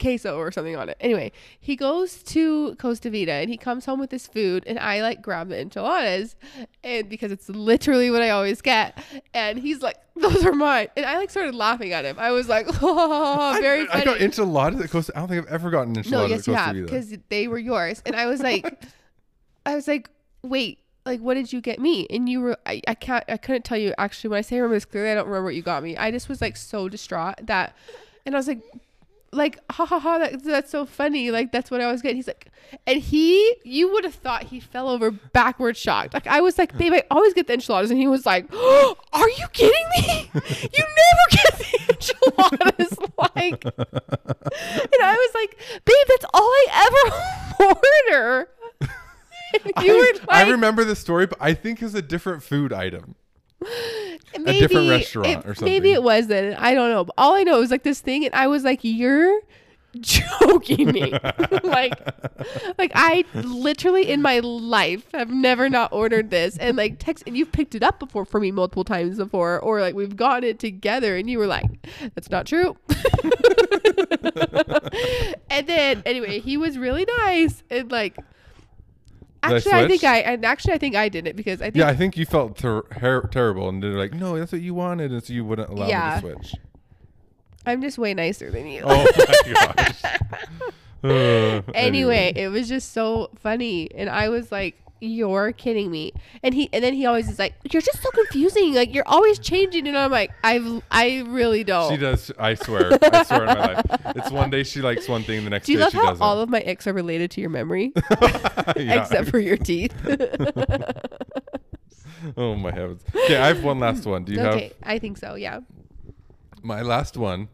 queso or something on it. Anyway, he goes to Costa Vida and he comes home with this food and I like grab the enchiladas and because it's literally what I always get, and he's like, those are mine. And I like started laughing at him. I was like, oh, very funny. I got enchiladas at Costa. I don't think I've ever gotten enchiladas. No, yes, at Costa you have, because they were yours. And I was like, wait, like what did you get me? And you were, I couldn't tell you actually. When I say I remember this clearly, I don't remember what you got me. I just was like so distraught that, and I was like ha ha ha, that's so funny, like that's what I was getting. He's like, and you would have thought he fell over backwards shocked. Like I was like, babe, I always get the enchiladas. And he was like, oh, are you kidding me? You never get the enchiladas. Like, and I was like, babe, that's all I ever order. I remember this story, but I think it's a different food item. Maybe, a different restaurant or something. Maybe it wasn't. I don't know. But all I know is like this thing, and I was like, "You're joking me!" like I literally in my life have never not ordered this, and like text, and you've picked it up before for me multiple times before, or like we've gotten it together, and you were like, "That's not true." And then anyway, he was really nice and like. Actually, I think I did it because I think. Yeah, I think you felt terrible, and they're like, "No, that's what you wanted," and so you wouldn't allow me to switch. I'm just way nicer than you. Oh my gosh. Anyway, it was just so funny, and I was like, "You're kidding me!" And then he always is like, "You're just so confusing. Like you're always changing," and I'm like, "I really don't." She does. I swear. I swear in my life, it's one day she likes one thing, the next day she doesn't. Do you love how all of my icks are related to your memory, except for your teeth? Oh my heavens! Okay, I have one last one. Do you have? Okay, I think so. Yeah. My last one,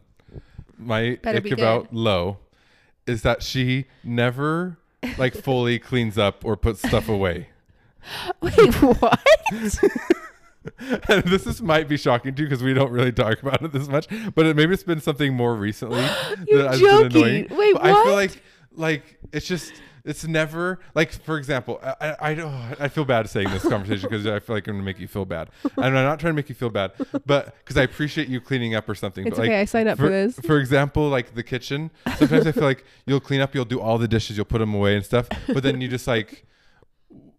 my ick about Lo, is that she never. Like fully cleans up or puts stuff away. Wait, what? And this might be shocking to you because we don't really talk about it this much, but maybe it's been something more recently. You're that joking. I've been annoying. Wait, but what? I feel like it's just, it's never like, for example, I feel bad saying this conversation because I feel like I'm going to make you feel bad. And I'm not trying to make you feel bad, but because I appreciate you cleaning up or something. It's but okay, like, I signed up for this. For example, like the kitchen, sometimes I feel like you'll clean up, you'll do all the dishes, you'll put them away and stuff, but then you just like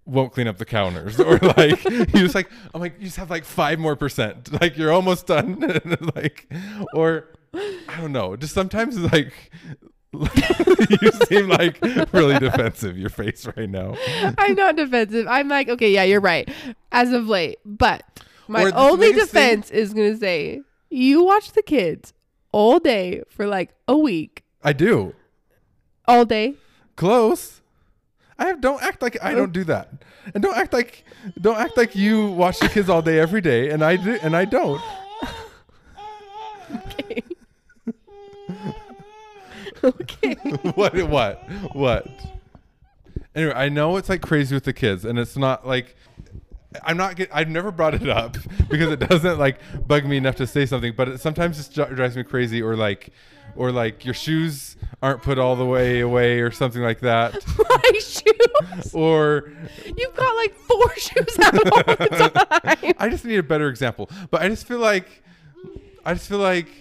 won't clean up the counters or like you just like, I'm like, you just have like 5% more. Like you're almost done. Like, or I don't know. Just sometimes like you seem like really defensive, your face right now. I'm not defensive. I'm like, okay, yeah, you're right. As of late. But my only defense is going to say, you watch the kids all day for like a week. I do. All day. Close. Don't act like I don't do that. And don't act like you watch the kids all day every day and I do, and I don't. Okay. Okay. What? Anyway, I know it's like crazy with the kids, and it's not like I've never brought it up because it doesn't like bug me enough to say something, but it sometimes just drives me crazy, or like your shoes aren't put all the way away or something like that. My shoes? Or you've got like 4 shoes out all the time. I just need a better example, but I just feel like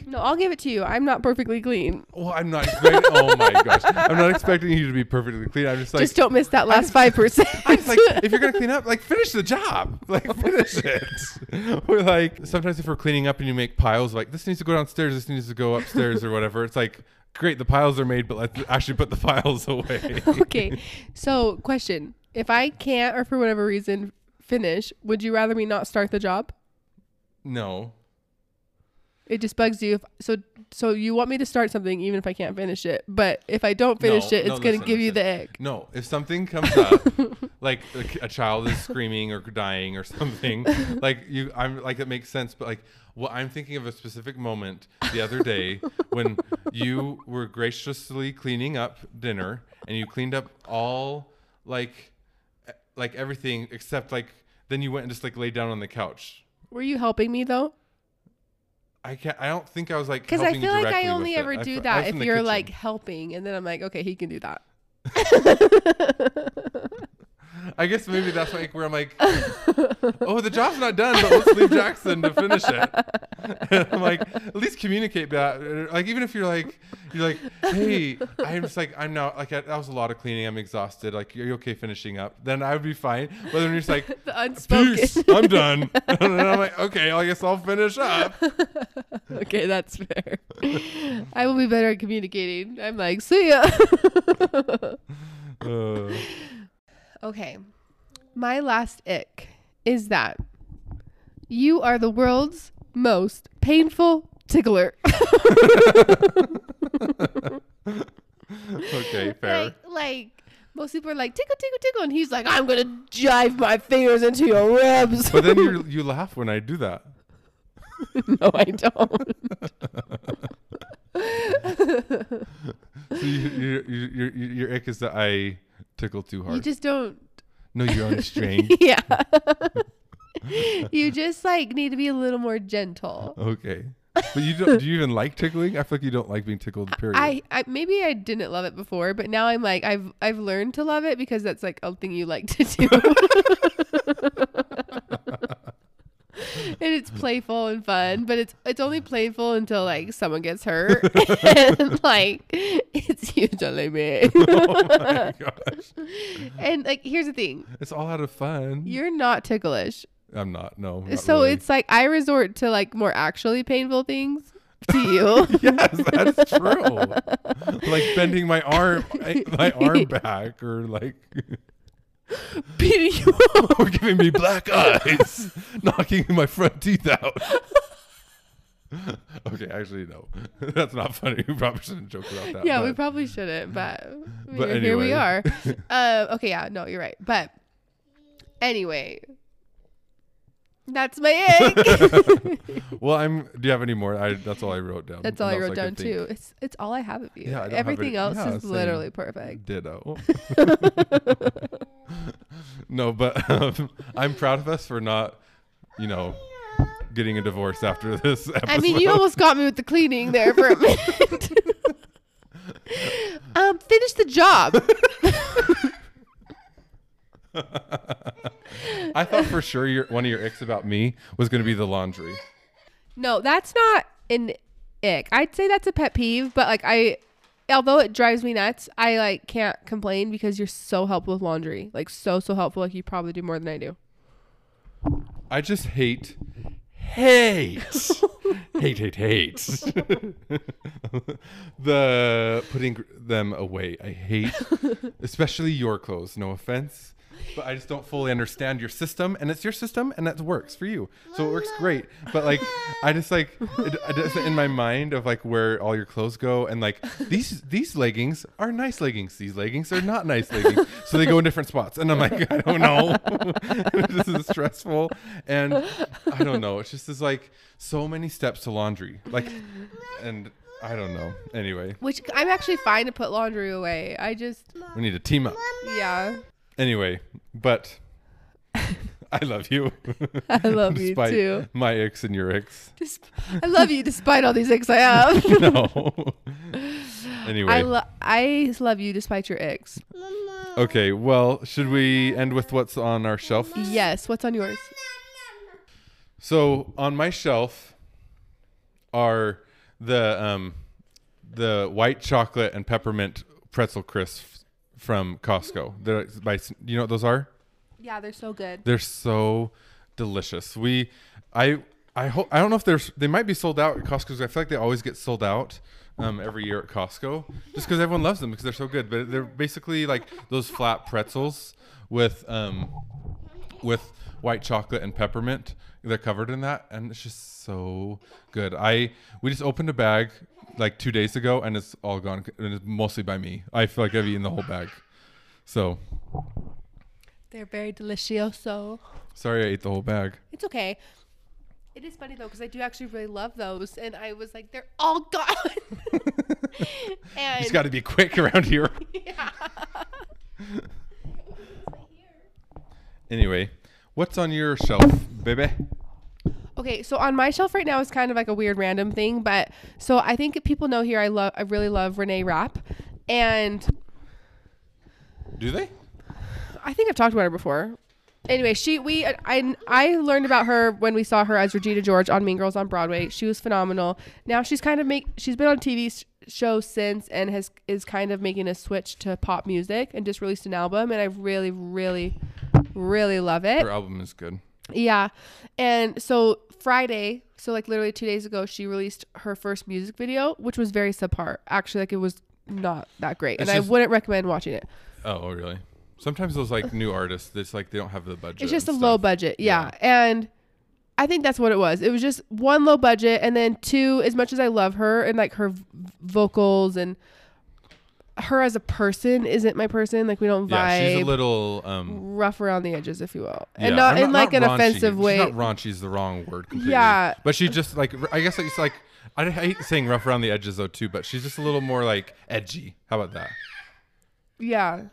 no, I'll give it to you. I'm not perfectly clean. Well, I'm not expecting. Oh my gosh, I'm not expecting you to be perfectly clean. I'm just like, just don't miss that last 5%. I'm just like, if you're gonna clean up, like finish the job, like finish it. We're like, sometimes if we're cleaning up and you make piles, like this needs to go downstairs, this needs to go upstairs, or whatever. It's like, great, the piles are made, but let's actually put the piles away. Okay, so question: if I can't, or for whatever reason, finish, would you rather me not start the job? No. It just bugs you. So you want me to start something even if I can't finish it. But if I don't finish it, it's going to give you the ick. No, if something comes up, like a child is screaming or dying or something, I'm like, it makes sense. But like, well, I'm thinking of a specific moment the other day when you were graciously cleaning up dinner and you cleaned up all like everything except like, then you went and just like laid down on the couch. Were you helping me though? I don't think I was like, because I feel like I only ever do that if you're like helping, and then I'm like, okay, he can do that. I guess maybe that's like where I'm like, oh, the job's not done, but let's leave Jackson to finish it. And I'm like, at least communicate that. Like, even if you're like, hey, I'm just like, I'm not like, that was a lot of cleaning. I'm exhausted. Like, are you okay finishing up? Then I would be fine. But then you're just like, peace, I'm done. And I'm like, okay, I guess I'll finish up. Okay, that's fair. I will be better at communicating. I'm like, see ya. Okay, my last ick is that you are the world's most painful tickler. Okay, fair. Like most people are like, tickle, tickle, tickle. And he's like, I'm going to jive my fingers into your ribs. But then you laugh when I do that. No, I don't. So your ick is that I tickle too hard. You just don't. No, you're unstrained. Yeah. You just like need to be a little more gentle. Okay. But you don't. Do you even like tickling? I feel like you don't like being tickled. Period. I maybe I didn't love it before, but now I'm like I've learned to love it because that's like a thing you like to do. And it's playful and fun, but it's only playful until like someone gets hurt. And like, it's usually me. Oh my gosh. And like, here's the thing. It's all out of fun. You're not ticklish. I'm not. No. Not so really. It's like, I resort to like more actually painful things to you. Yes, that's true. Like bending my arm back or like... beating you up or giving me black eyes, knocking my front teeth out. Okay, actually no, that's not funny. We probably shouldn't joke about that. Yeah, we probably shouldn't, but anyway. Here we are. Okay, yeah, no, you're right. But anyway, that's my egg. Well, do you have any more? That's all I wrote down. That's all I wrote down too. It's all I have of you. Yeah, everything else is literally perfect. Ditto. No, but I'm proud of us for not, getting a divorce after this episode. I mean, you almost got me with the cleaning there for a minute. Finish the job. I thought for sure one of your icks about me was going to be the laundry. No, that's not an ick. I'd say that's a pet peeve, but like although it drives me nuts, I like can't complain because you're so helpful with laundry. Like so helpful. Like you probably do more than I do. I just hate hate. hate. The putting them away. I hate, especially your clothes. No offense. But I just don't fully understand your system, and it's your system, and that works for you. So it works great. But like, I just like, it doesn't in my mind of like where all your clothes go. And like, these leggings are nice leggings. These leggings are not nice leggings. So they go in different spots. And I'm like, I don't know. This is stressful. And I don't know. It's just is like so many steps to laundry. Like, and I don't know. Anyway. Which I'm actually fine to put laundry away. I just. We need to team up. Yeah. Anyway, but I love you. I love you too. My ex and your ex. I love you despite all these ex I have. No. Anyway. I love you despite your ex. Okay, well, should we end with what's on our shelf? Yes, what's on yours? So on my shelf are the white chocolate and peppermint pretzel crisps from Costco. They're by, you know what those are? Yeah, they're so good. They're so delicious. I hope, I don't know if they might be sold out at Costco, because I feel like they always get sold out every year at Costco, just because everyone loves them because they're so good. But they're basically like those flat pretzels with white chocolate and peppermint. They're covered in that, and it's just so good. We just opened a bag like 2 days ago, and it's all gone, and it's mostly by me. I feel like I've eaten the whole bag. So they're very delicioso. Sorry I ate the whole bag. It's okay. It is funny though, because I do actually really love those, and I was like, they're all gone. And it's got to be quick around here. Yeah. Anyway, what's on your shelf, baby? Okay, so on my shelf right now is kind of like a weird random thing, but so I think people know here I really love Renee Rapp, and do they? I think I've talked about her before. Anyway, I learned about her when we saw her as Regina George on Mean Girls on Broadway. She was phenomenal. Now she's been on TV shows since, and is kind of making a switch to pop music, and just released an album, and I really, really, really love it. Her album is good. Yeah. And so Friday, so like literally 2 days ago, she released her first music video, which was very subpar. Actually, like it was not that great. And I wouldn't recommend watching it. Oh, really? Sometimes those like new artists, it's like they don't have the budget. It's just a low budget. Yeah. And I think that's what it was. It was just one, low budget. And then two, as much as I love her and like her vocals and her as a person isn't my person. Like we don't vibe. Yeah, she's a little rough around the edges, if you will, and yeah, not in like not an raunchy, offensive way. She's not raunchy is the wrong word completely. Yeah, but she just like, I guess it's like, I hate saying rough around the edges though too, but she's just a little more like edgy. How about that? Yeah.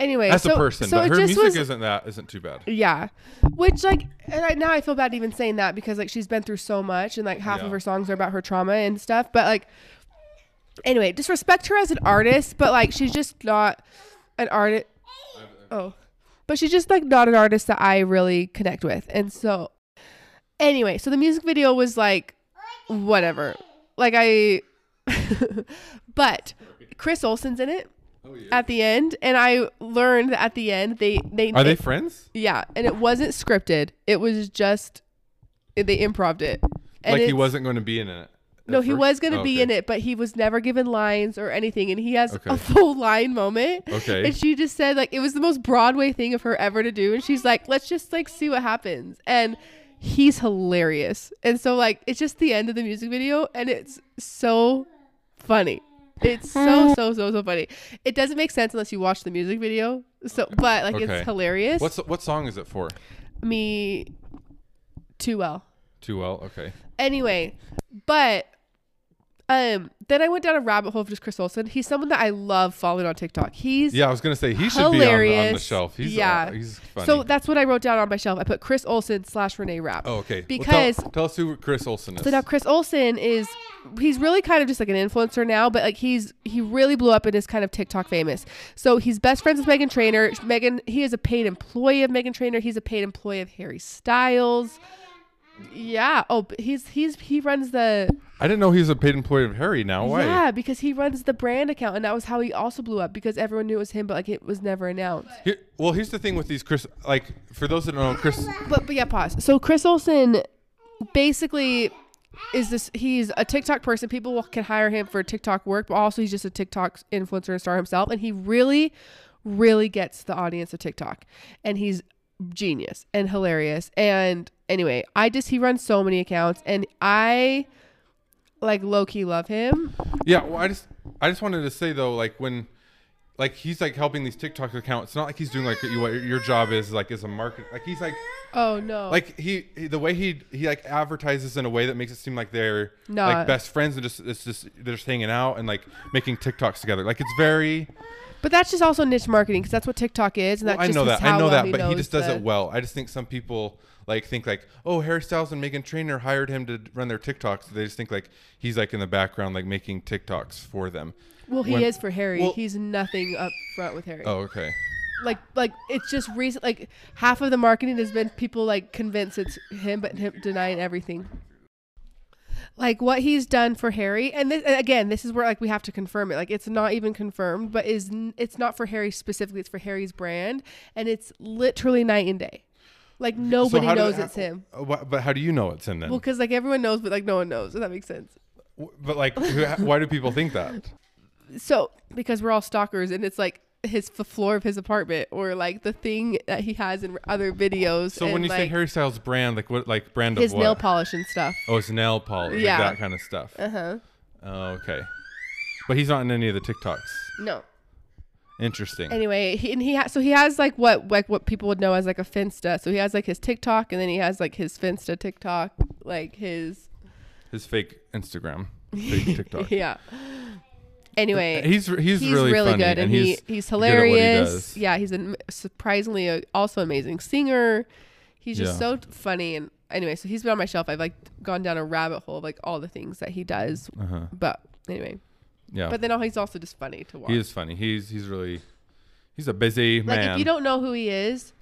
Anyway, as a person, but her music isn't too bad. Yeah, which like, and now I feel bad even saying that, because like she's been through so much, and like half of her songs are about her trauma and stuff, but like. Anyway, just respect her as an artist, but like she's just not an artist. Oh, but she's just like not an artist that I really connect with. And so anyway, so the music video was like whatever. Like but Chris Olsen's in it at the end, and I learned that at the end they friends? Yeah, and it wasn't scripted. It was just they improv'd it. And like he wasn't going to be in it. No, he was going to be in it, but he was never given lines or anything. And he has a full line moment. Okay. And she just said, like, it was the most Broadway thing of her ever to do. And she's like, let's just, like, see what happens. And he's hilarious. And so, like, it's just the end of the music video. And it's so funny. It's so funny. It doesn't make sense unless you watch the music video. So, but, like, it's hilarious. What song is it for? Me, Too Well. Too Well, okay. Anyway, but... then I went down a rabbit hole of just Chris Olsen. He's someone that I love following on TikTok. I was gonna say he should be on the shelf. He's funny. So that's what I wrote down on my shelf. I put Chris Olsen / Renee Rapp. Oh, okay. Because tell us who Chris Olsen is. So now Chris Olsen he's really kind of just like an influencer now, but like he really blew up and is kind of TikTok famous. So he's best friends with Meghan Trainor. He is a paid employee of Meghan Trainor. He's a paid employee of Harry Styles. Yeah. Oh, he runs the. I didn't know he was a paid employee of Harry. Now why? Yeah, because he runs the brand account, and that was how he also blew up, because everyone knew it was him, but like it was never announced. Here's the thing with these Chris, like for those that don't know Chris. But yeah, pause. So Chris Olsen basically is this, he's a TikTok person. People can hire him for TikTok work, but also he's just a TikTok influencer and star himself. And he really, really gets the audience of TikTok. And he's genius and hilarious. And anyway, he runs so many accounts, and I like low-key love him. Yeah. Well, I just wanted to say though, like when, like he's like helping these TikTok accounts, it's not like he's doing like what your job is like as a marketer. Like he's like, oh no, like he the way he like advertises in a way that makes it seem like they're not like best friends and just, it's just, they're just hanging out and like making TikToks together. Like it's very, but that's just also niche marketing because that's what TikTok is. And I know that, but he just does it well. I just think some people like think like, oh, Harry Styles and Meghan Trainor hired him to run their TikToks. They just think like he's like in the background like making TikToks for them. Well, he is for Harry. Well, he's nothing up front with Harry. Oh, okay. Like it's just recent. Like half of the marketing has been people like convinced it's him, but him denying everything. Like what he's done for Harry, and this is where like we have to confirm it. Like it's not even confirmed, but it's not for Harry specifically. It's for Harry's brand, and it's literally night and day. Like nobody knows it's him. But how do you know it's him then? Well, because like everyone knows, but like no one knows. If that makes sense. But like, why do people think that? So because we're all stalkers, and it's like the floor of his apartment or like the thing that he has in other videos. So when you say Harry Styles brand, like what, like brand of what? His nail polish and stuff. Oh, his nail polish. Yeah. Like that kind of stuff. Uh-huh. Oh, okay. But he's not in any of the TikToks. No. Interesting. Anyway, he has like what people would know as like a Finsta. So he has like his TikTok, and then he has like his Finsta TikTok, like his fake Instagram, fake TikTok. Yeah. Anyway, he's really funny, good, and he's hilarious. He yeah, he's a surprisingly also amazing singer. He's just so funny, and anyway, so he's been on my shelf. I've like gone down a rabbit hole of like all the things that he does. Uh-huh. But anyway, yeah. But then he's also just funny to watch. He is funny. He's a busy man. Like if you don't know who he is,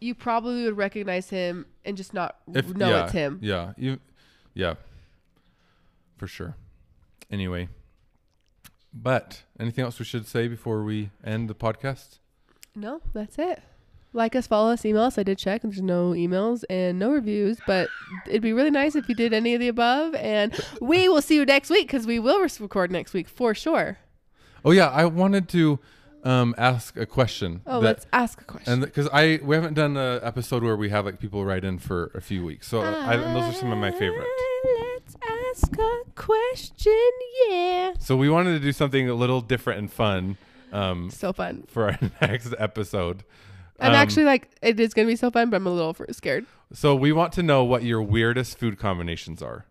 you probably would recognize him and just not know it's him. Yeah, yeah, for sure. Anyway. But anything else we should say before we end the podcast? No, that's it. Like us, follow us, email us. I did check, and there's no emails and no reviews, but it'd be really nice if you did any of the above. And we will see you next week because we will record next week for sure. Oh yeah, I wanted to ask a question. Oh, let's ask a question. And because we haven't done an episode where we have like people write in for a few weeks, so those are some of my favorites. Let's ask a question, yeah. So we wanted to do something a little different and fun. So fun. For our next episode. I'm actually like, it is going to be so fun, but I'm a little scared. So we want to know what your weirdest food combinations are.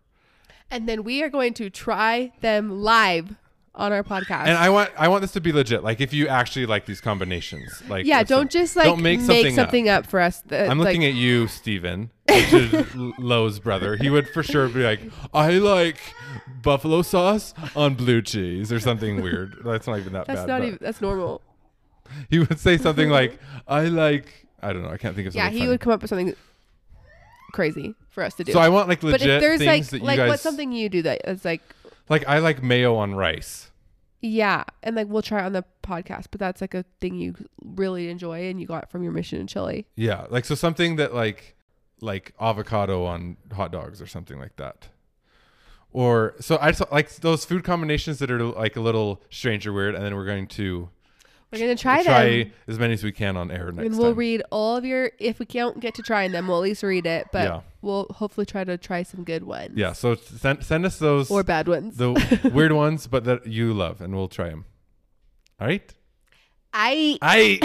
And then we are going to try them live on our podcast. And I want this to be legit. Like if you actually like these combinations. Like yeah, don't just like don't make something up for us. I'm looking at you, Steven, which is Lowe's brother. He would for sure be like, I like buffalo sauce on blue cheese or something weird. That's not even that bad. That's normal. He would say something like, I don't know. I can't think of something. Yeah, he would come up with something crazy for us to do. So I want like legit things. But if there's that you guys... what's something you do that it's like... Like I like mayo on rice. Yeah. And like we'll try it on the podcast, but that's like a thing you really enjoy and you got from your mission in Chile. Yeah. Like so something that like avocado on hot dogs or something like that. Or so I just like those food combinations that are like a little strange or weird, and then we're going to try as many as we can on air next time. And we'll read all of your, if we don't get to trying them, we'll at least read it, but we'll hopefully try some good ones. Yeah. So send us those. Or bad ones. The weird ones, but that you love, and we'll try them. All right. Bye.